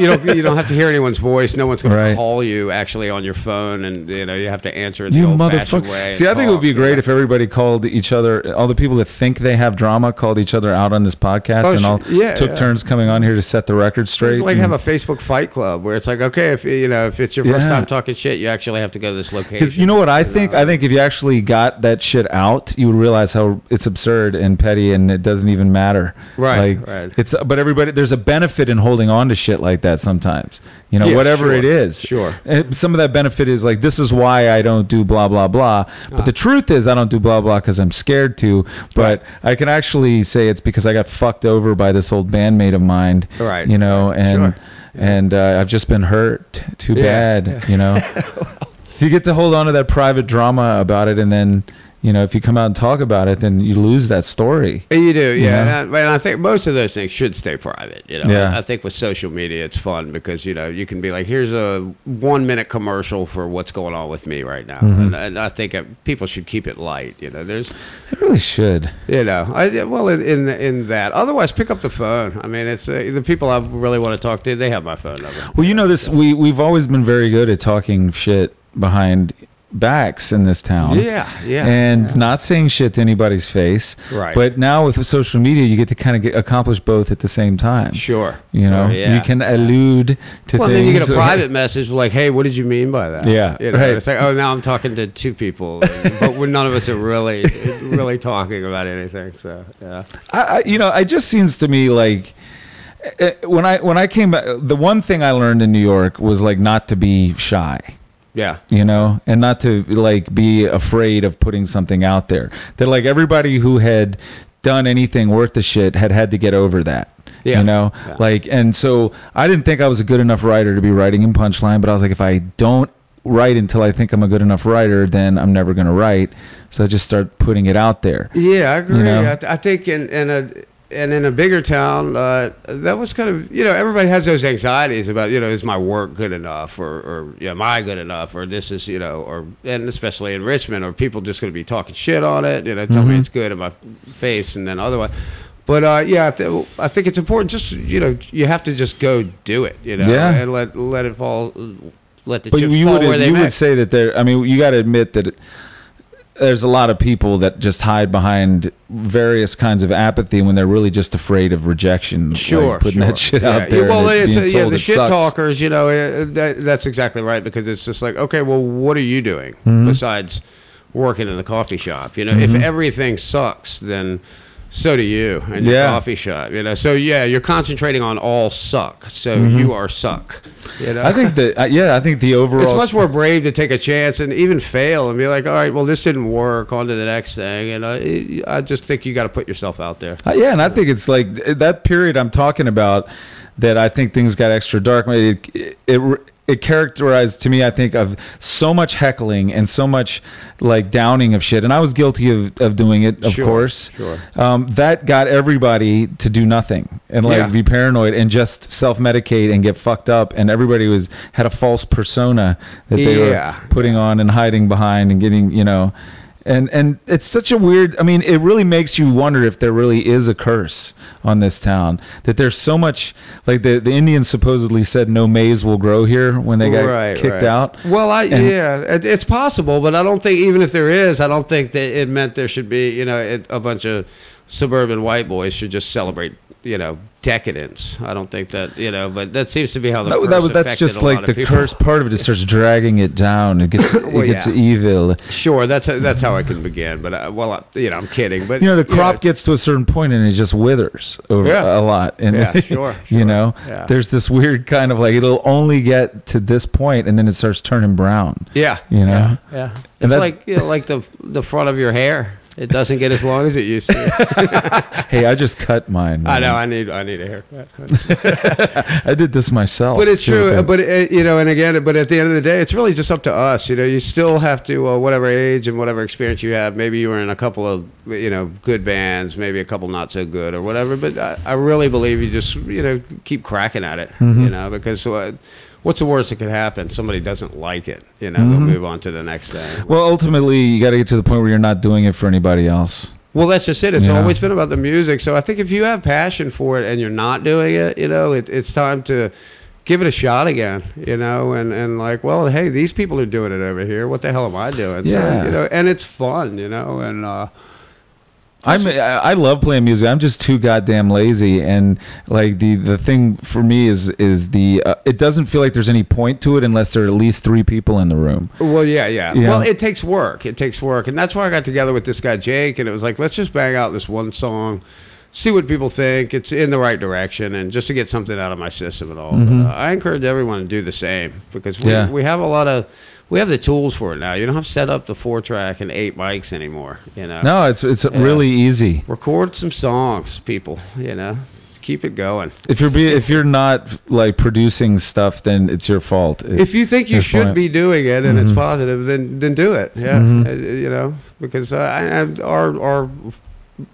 You don't have to hear anyone's voice. No one's going to call you actually on your phone, and you have to answer in the old-fashioned way. See, I think it would be great if everybody called each other. All the people that think they have drama called each other out on this podcast, and all took turns coming on here to set the record straight. It's like have a Facebook fight club where it's like, okay, if it's your first time talking shit, you actually have to go to this location. Because you know what I think? I think if you actually got that shit out, you would realize how it's absurd and petty and it doesn't even matter. But everybody, there's a benefit in holding on to shit like that sometimes, it is. Sure. And some of that benefit is like, this is why I don't do blah, blah, blah. But the truth is I don't do blah, blah, 'cause I'm scared to, but I can actually say it's because I got fucked over by this old bandmate of mine, and I've just been hurt too bad, So you get to hold on to that private drama about it, and then, if you come out and talk about it, then you lose that story. You do, yeah. And I think most of those things should stay private. I think with social media, it's fun because, you can be like, here's a 1-minute commercial for what's going on with me right now. Mm-hmm. And I think people should keep it light. They really should. In that. Otherwise, pick up the phone. I mean, it's the people I really want to talk to, they have my phone number. Well, we've always been very good at talking shit behind backs in this town not saying shit to anybody's face, but now with social media you get to kind of accomplish both at the same time. You can allude to things. Then you get a private message like, hey, what did you mean by that? It's like, oh, now I'm talking to two people, but none of us are really talking about anything. So it just seems to me like when I came back, the one thing I learned in New York was like not to be shy. Yeah. And not to like be afraid of putting something out there. That like everybody who had done anything worth the shit had to get over that. Yeah. And so I didn't think I was a good enough writer to be writing in Punchline, but I was like, if I don't write until I think I'm a good enough writer, then I'm never going to write. So I just start putting it out there. Yeah, I agree. I think, And in a bigger town, that was kind of, you know, everybody has those anxieties about, you know, is my work good enough, or you know, am I good enough, or this is, you know, or, and especially in Richmond, are people just going to be talking shit on it, you know, tell me it's good in my face and then otherwise. But, yeah, I think it's important just, you know, you have to just go do it, you know, and let it fall, let the chips fall where they may. But you would say that there, I mean, you got to admit that there's a lot of people that just hide behind various kinds of apathy when they're really just afraid of rejection. Sure, like putting that shit out there. Well, the shit sucks. Talkers, you know, that's exactly right, because it's just like, okay, well, what are you doing besides working in the coffee shop? You know, if everything sucks, then so do you in your coffee shop. You know, so you're concentrating on all suck. So you are suck. You know? I think that I think the overall, it's much more brave to take a chance and even fail and be like, all right, well, this didn't work. On to the next thing. And I just think you got to put yourself out there. Yeah, and I think it's like that period I'm talking about that I think things got extra dark. It characterized to me, I think, of so much heckling and so much like downing of shit, and I was guilty of doing it, of course. That got everybody to do nothing and like be paranoid and just self-medicate and get fucked up, and everybody had a false persona that they were putting on and hiding behind and getting, you know, and it's such a weird. I mean, it really makes you wonder if there really is a curse on this town, that there's so much, like the Indians supposedly said no maize will grow here when they got kicked out. Well, it's possible, but I don't think, even if there is, I don't think that it meant there should be, you know, a bunch of suburban white boys should just celebrate, you know, decadence. I don't think that, you know, but that seems to be how the curse affected a lot of people. That's just like the curse part of it. It starts dragging it down. It gets evil. Sure, that's how I can begin. But I'm kidding. But you know, the crop gets to a certain point and it just withers over a lot. And you know, there's this weird kind of like it'll only get to this point and then it starts turning brown. Yeah, you know. Yeah, and it's like, you know, like the front of your hair. It doesn't get as long as it used to. Hey, I just cut mine. Man. I know. I need a haircut. I did this myself. But it's true. But you know, and again, but at the end of the day, it's really just up to us. You know, you still have to, whatever age and whatever experience you have. Maybe you were in a couple of, you know, good bands, maybe a couple not so good or whatever. But I really believe you just, you know, keep cracking at it. You know, because. What's the worst that could happen? Somebody doesn't like it, you know, they'll move on to the next thing. Well, ultimately, you got to get to the point where you're not doing it for anybody else. Well, that's just it. It's always been about the music. So I think if you have passion for it and you're not doing it, you know, it's time to give it a shot again, you know, and like, well, hey, these people are doing it over here. What the hell am I doing? Yeah. So, you know, and it's fun, you know, and... I love playing music. I'm just too goddamn lazy, and like the thing for me is it doesn't feel like there's any point to it unless there are at least three people in the room. Well, yeah. Well, it takes work. And that's why I got together with this guy Jake, and it was like, let's just bang out this one song, see what people think. It's in the right direction, and just to get something out of my system and all. But, I encourage everyone to do the same, because we have a lot of. We have the tools for it now. You don't have to set up the 4-track and 8 mics anymore. You know. No, it's really easy. Record some songs, people. You know, keep it going. If you're not like producing stuff, then it's your fault. If you think you should be doing it and it's positive, then do it. Yeah, you know, because our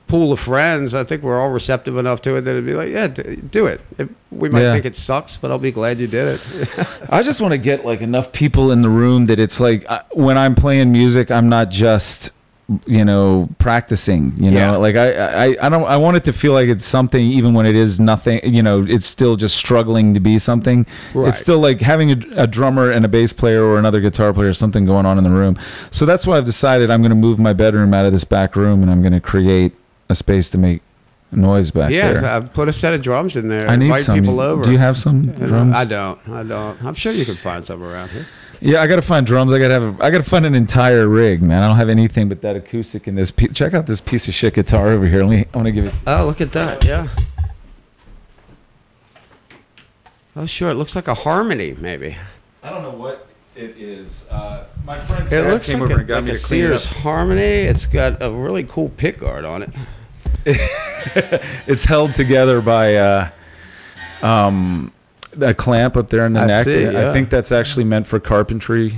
pool of friends, I think we're all receptive enough to it that it'd be like, yeah, do it. We might think it sucks, but I'll be glad you did it. I just want to get like enough people in the room that it's like, when I'm playing music, I'm not just, you know, practicing, you know, like I want it to feel like it's something, even when it is nothing, you know, it's still just struggling to be something. Right. It's still like having a drummer and a bass player or another guitar player or something going on in the room. So that's why I've decided I'm going to move my bedroom out of this back room, and I'm going to create a space to make noise back there. Yeah, put a set of drums in there. I need some. People over. Do you have some drums? I don't. I'm sure you can find some around here. Yeah, I gotta find drums. I gotta find an entire rig, man. I don't have anything but that acoustic and this. Check out this piece of shit guitar over here. I want to give it. Oh, look at that! Yeah. Oh, sure. It looks like a harmony, maybe. I don't know what it is. My friend Ted came over and got me to clean it up. It looks like a Sears harmony. It's got a really cool pick guard on it. It's held together by a clamp up there in the neck. I think that's actually meant for carpentry.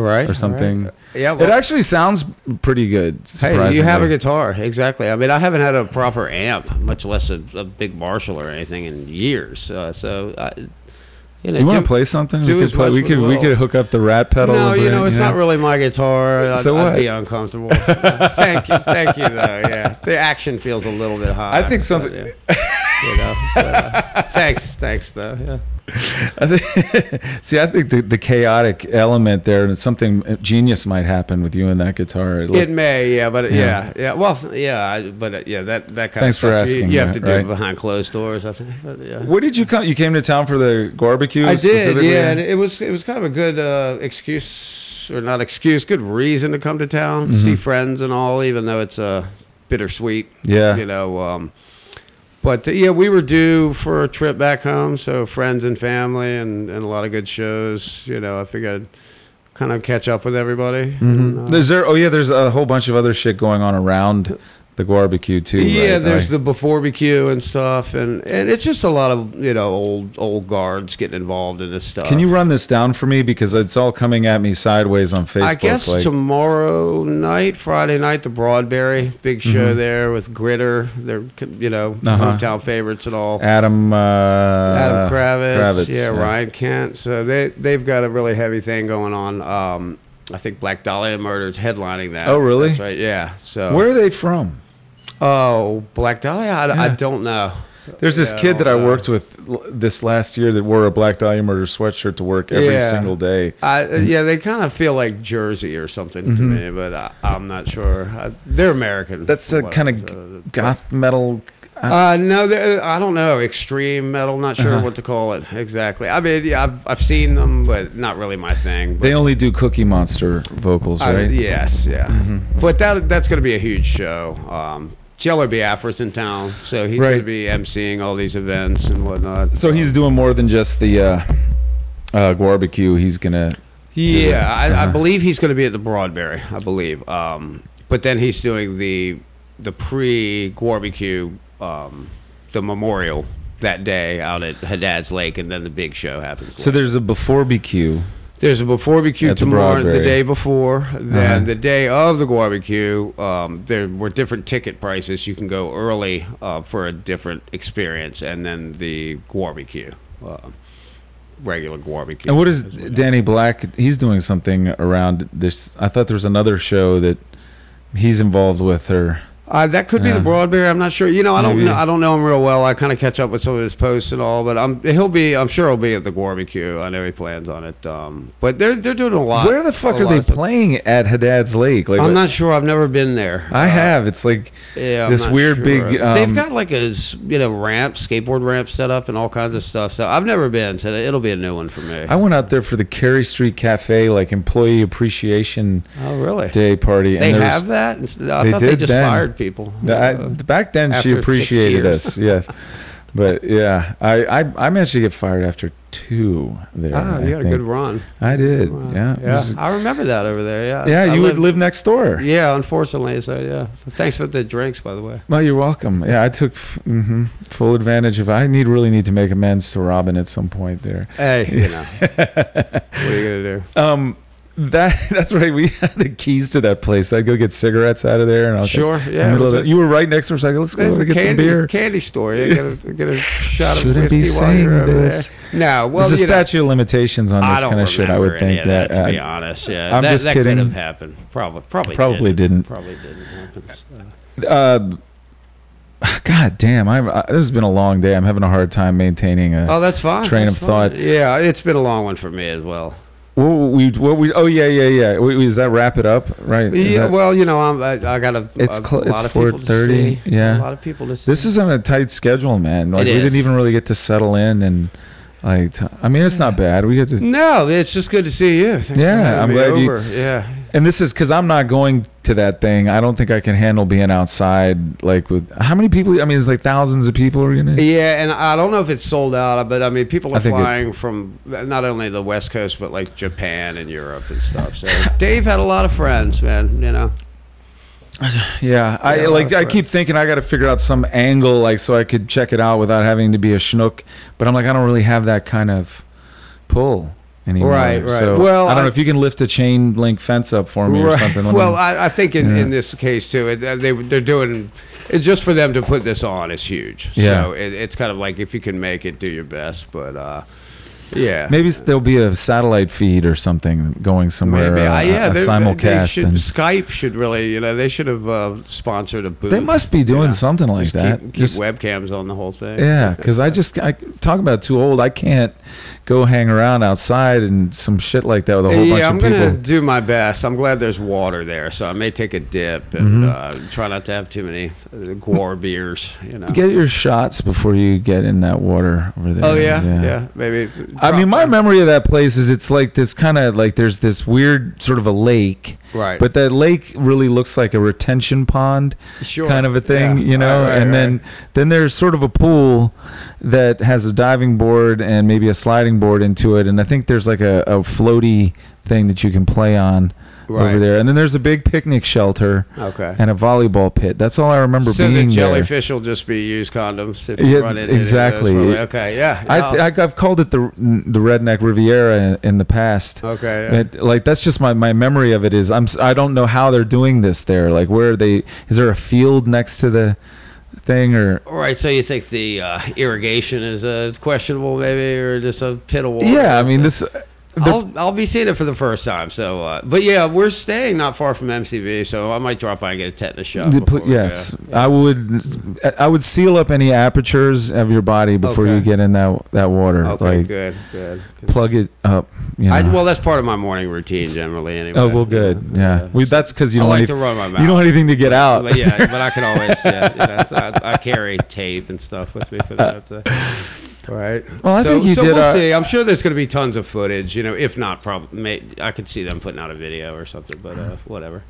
right? Or something. Right. Yeah, well, it actually sounds pretty good. Hey, you have a guitar, exactly. I mean, I haven't had a proper amp, much less a big Marshall or anything, in years. You know, you want to play something? We could hook up the rat pedal. No, you know, it's not really my guitar. I'd be uncomfortable. thank you, though. Yeah, the action feels a little bit high. I think something. But, yeah. You know, thanks, though. Yeah. I think the chaotic element there, and something genius might happen with you and that guitar. It may, yeah, but yeah. Well, yeah, but yeah, that kind of stuff. Thanks for asking. You have to do it behind closed doors, I think. But, yeah. Where did you come? You came to town for the barbecue? I did. Yeah, and it was kind of a good good reason to come to town, see friends and all, even though it's bittersweet. Yeah, you know. But, yeah, we were due for a trip back home, so friends and family and a lot of good shows. You know, I figured I'd kind of catch up with everybody. Mm-hmm. And, there's a whole bunch of other shit going on around the barbecue, too. Yeah, right? There's the before-barbecue and stuff, and it's just a lot of, you know, old guards getting involved in this stuff. Can you run this down for me? Because it's all coming at me sideways on Facebook. I guess Friday night, the Broadberry, big show there with Gritter, their, you know, hometown favorites and all. Adam Kravitz. Yeah, Ryan Kent. So they've got a really heavy thing going on. I think Black Dahlia Murder's headlining that. Oh, really? That's right, yeah. So where are they from? Oh, Black Dahlia? I don't know. There's this kid that I worked with this last year that wore a Black Dahlia Murder sweatshirt to work every single day. They kind of feel like Jersey or something to me, but I'm not sure. They're American. That's a kind of goth metal... No, I don't know. Extreme metal, not sure what to call it exactly. I mean, yeah, I've seen them, but not really my thing. But. They only do Cookie Monster vocals, right? Yes, yeah. Mm-hmm. But that's going to be a huge show. Jello Biafra's in town, so he's going to be emceeing all these events and whatnot. So he's doing more than just the barbecue. He's going to... Yeah, I believe he's going to be at the Broadberry, I believe. But then he's doing the pre-barbecue... the memorial that day out at Haddad's Lake, and then the big show happens. So there's a before BQ. There's a before BQ tomorrow, the day before. Then the day of the barbecue, there were different ticket prices. You can go early for a different experience, and then the barbecue, regular barbecue. And what is Danny Black? He's doing something around this. I thought there was another show that he's involved with, or... that could be the Broadberry. I'm not sure. You know, I don't know him real well. I kind of catch up with some of his posts and all, but I'm sure he'll be at the barbecue. I know he plans on it. But they're doing a lot. Where the fuck are they playing at Haddad's Lake? Like, I'm not sure. I've never been there. I have. It's like this weird big. They've got like a ramp, skateboard ramp set up, and all kinds of stuff. So I've never been. So it'll be a new one for me. I went out there for the Carey Street Cafe employee appreciation day party. They have that. I thought they just fired people. Back then she appreciated us, yes. But yeah, I managed to get fired after 2 there. You had a good run. I did. Yeah. I remember that over there. Yeah. Yeah, you would live next door. Yeah, unfortunately. So yeah. So thanks for the drinks, by the way. Well, you're welcome. Yeah, I took full advantage of. I really need to make amends to Robin at some point there. Hey, you know, what are you gonna do? That's right. We had the keys to that place. I'd go get cigarettes out of there, and I was you were right next to us. Like, let's go get some beer. Candy store. You get a shot of whiskey. Shouldn't be saying this. No, well, there's a statute of limitations on this kind of shit. I would think that. To be honest, yeah, I'm just kidding. That could have happened. Probably didn't happen. So. God damn! This has been a long day. I'm having a hard time maintaining a train of thought. Yeah, it's been a long one for me as well. Is that wrap it up? Right. Yeah. Well, you know, I got a lot of people to see. Yeah. A lot of people to see. This is on a tight schedule, man. Like, we didn't even really get to settle in, and it's not bad. We get to. No, it's just good to see you. Thanks I'm glad you. Yeah. And this is because I'm not going to that thing. I don't think I can handle being outside. Like, with how many people? I mean, it's like thousands of people are gonna. Yeah, and I don't know if it's sold out, but I mean, people are flying from not only the West Coast but like Japan and Europe and stuff. So Dave had a lot of friends, man. You know. Yeah, I keep thinking I got to figure out some angle so I could check it out without having to be a schnook. But I'm like, I don't really have that kind of pull. anymore. Right. So well, I don't know if you can lift a chain link fence up for me or something. Well, I think in this case too, they're doing it just for them to put this on is huge. Yeah. So it's kind of like if you can make it, do your best. But yeah, maybe there'll be a satellite feed or something going somewhere. Maybe. A simulcast. Skype should really, they should have sponsored a booth. They must be doing something like that. Keep webcams on the whole thing. Yeah, because I talk about too old. I can't go hang around outside and some shit like that with a whole bunch of people. Yeah, I'm gonna do my best. I'm glad there's water there, so I may take a dip and try not to have too many guar beers. Get your shots before you get in that water over there. Oh yeah, maybe. I mean, my memory of that place is it's like this kind of like there's this weird sort of a lake. Right. But that lake really looks like a retention pond kind of a thing, Right. Then there's sort of a pool that has a diving board and maybe a sliding board into it. And I think there's like a floaty thing that you can play on. Right. Over there, and then there's a big picnic shelter, and a volleyball pit. That's all I remember being there. So the jellyfish will just be used condoms if you run into exactly. Those I've called it the Redneck Riviera in the past. Okay, yeah. That's just my memory of it is I don't know how they're doing this there. Like where are they? Is there a field next to the thing or? All right, so you think the irrigation is questionable maybe, or just a pit of water? Yeah, I mean this. I'll be seeing it for the first time. So, but yeah, we're staying not far from MCV, so I might drop by and get a tetanus shot. I would seal up any apertures of your body before you get in that water. Okay, good. Plug it up. That's part of my morning routine generally. Anyway. Oh well, good. Yeah. That's because you don't like to run my mouth. You don't have anything to get out. But yeah, but I can always. I carry tape and stuff with me for that. Right. Well, I think you did. We'll see. I'm sure there's going to be tons of footage. If not, probably I could see them putting out a video or something. But whatever.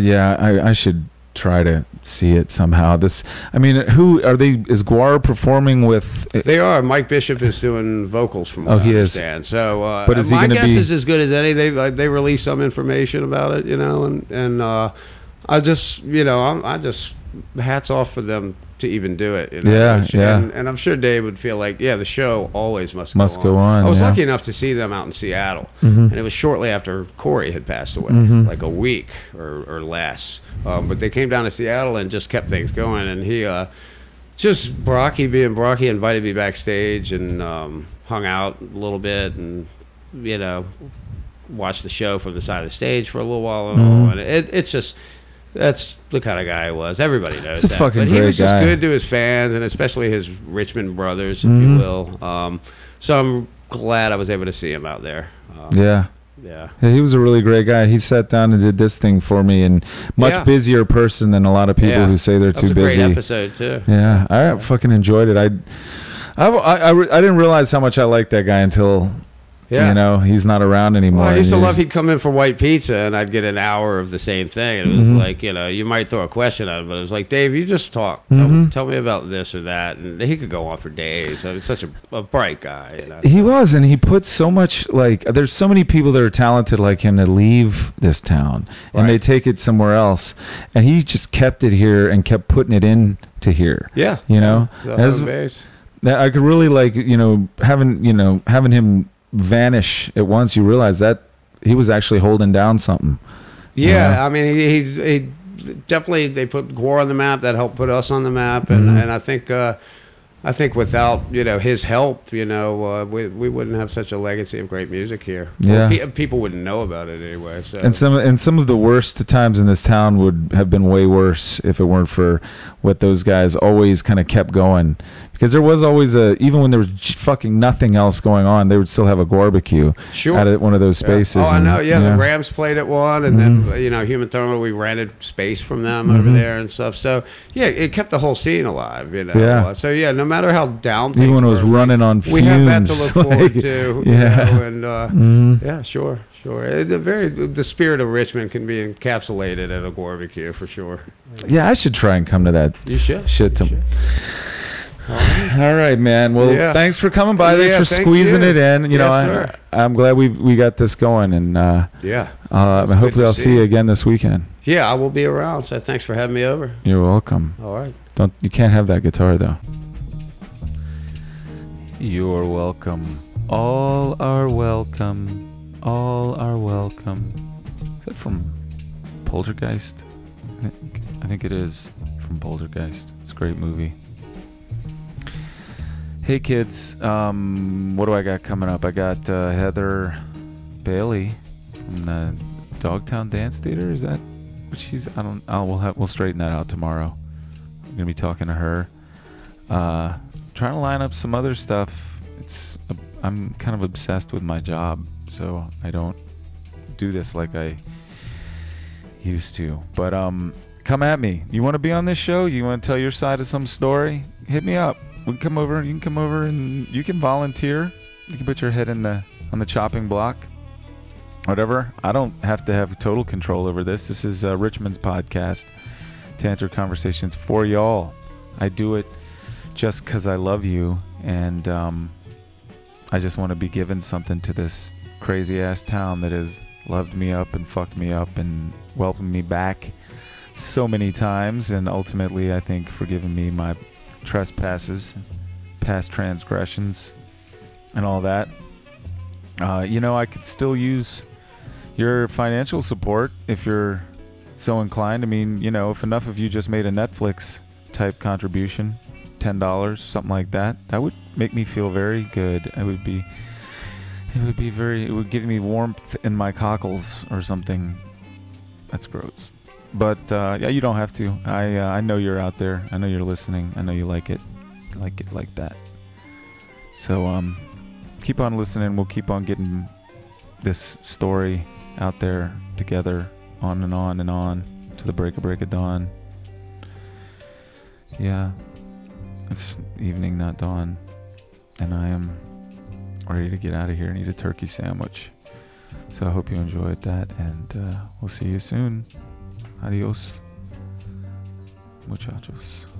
Yeah, I should try to see it somehow. Who are they? Is Guar performing with? They are. Mike Bishop is doing vocals from. Oh, he is. So, but is he going to be? My guess is as good as any. They released some information about it, and I just, hats off for them to even do it. And I'm sure Dave would feel like, the show always must go on. I was lucky enough to see them out in Seattle, and it was shortly after Corey had passed away, like a week or less. But they came down to Seattle and just kept things going. And he, just Brocky being Brocky, invited me backstage and hung out a little bit, and watched the show from the side of the stage for a little while. And it's just. That's the kind of guy he was. Everybody knows that. But he was just good to his fans, and especially his Richmond brothers, if you will. So I'm glad I was able to see him out there. Yeah, he was a really great guy. He sat down and did this thing for me, and much busier person than a lot of people who say they're too busy. That was a great episode, too. Yeah, I fucking enjoyed it. I didn't realize how much I liked that guy until... Yeah. He's not around anymore. Well, I used to love he'd come in for white pizza, and I'd get an hour of the same thing. It was like, you might throw a question at him, but it was like, Dave, you just talk. Tell me about this or that. And he could go on for days. I mean, such a bright guy. He was, and he put so much, there's so many people that are talented like him that leave this town, and they take it somewhere else. And he just kept it here and kept putting it in to here. Yeah. I could really, having him vanish at once, you realize that he was actually holding down something. I mean, he definitely, they put Guar on the map. That helped put us on the map, and I think without his help, we wouldn't have such a legacy of great music here. People wouldn't know about it anyway. So. And some of the worst times in this town would have been way worse if it weren't for what those guys always kind of kept going. Because there was always even when there was fucking nothing else going on, they would still have a barbecue at one of those spaces. Yeah. Oh, I know. The Rams played at one, and then Human Therma, we rented space from them over there and stuff. So it kept the whole scene alive. So no matter how down things were, even when it was running on fumes, we have that to look forward to. Sure. The spirit of Richmond can be encapsulated at a barbecue for sure. Yeah, I should try and come to that. You should. All right, man. Well, thanks for coming by. Thanks for squeezing it in. I'm glad we got this going, and hopefully I'll see you again this weekend. Yeah, I will be around. So thanks for having me over. You're welcome. All right. You can't have that guitar though. You're welcome. All are welcome. All are welcome. Is that from Poltergeist? I think it is from Poltergeist. It's a great movie. Hey kids, what do I got coming up? I got Heather Bailey from the Dogtown Dance Theater. Is that what she's? We'll straighten that out tomorrow. I'm gonna be talking to her. Trying to line up some other stuff. I'm kind of obsessed with my job, so I don't do this like I used to. But come at me. You want to be on this show? You want to tell your side of some story? Hit me up. We can come over. You can come over and you can volunteer. You can put your head on the chopping block. Whatever. I don't have to have total control over this. This is Richmond's podcast, Tantric Conversations, for y'all. I do it just because I love you, and I just want to be giving something to this crazy-ass town that has loved me up and fucked me up and welcomed me back so many times, and ultimately, I think, forgiving me my trespasses, past transgressions, and all that. I could still use your financial support if you're so inclined. I mean, if enough of you just made a Netflix type contribution, $10, something like that would make me feel very good. It would give me warmth in my cockles or something. That's gross. But yeah, you don't have to. I know you're out there. I know you're listening. I know you like it like that. So keep on listening. We'll keep on getting this story out there together, on and on and on, to the break of dawn. Yeah, it's evening, not dawn, and I am ready to get out of here and eat a turkey sandwich. So I hope you enjoyed that, and we'll see you soon. Adios, muchachos.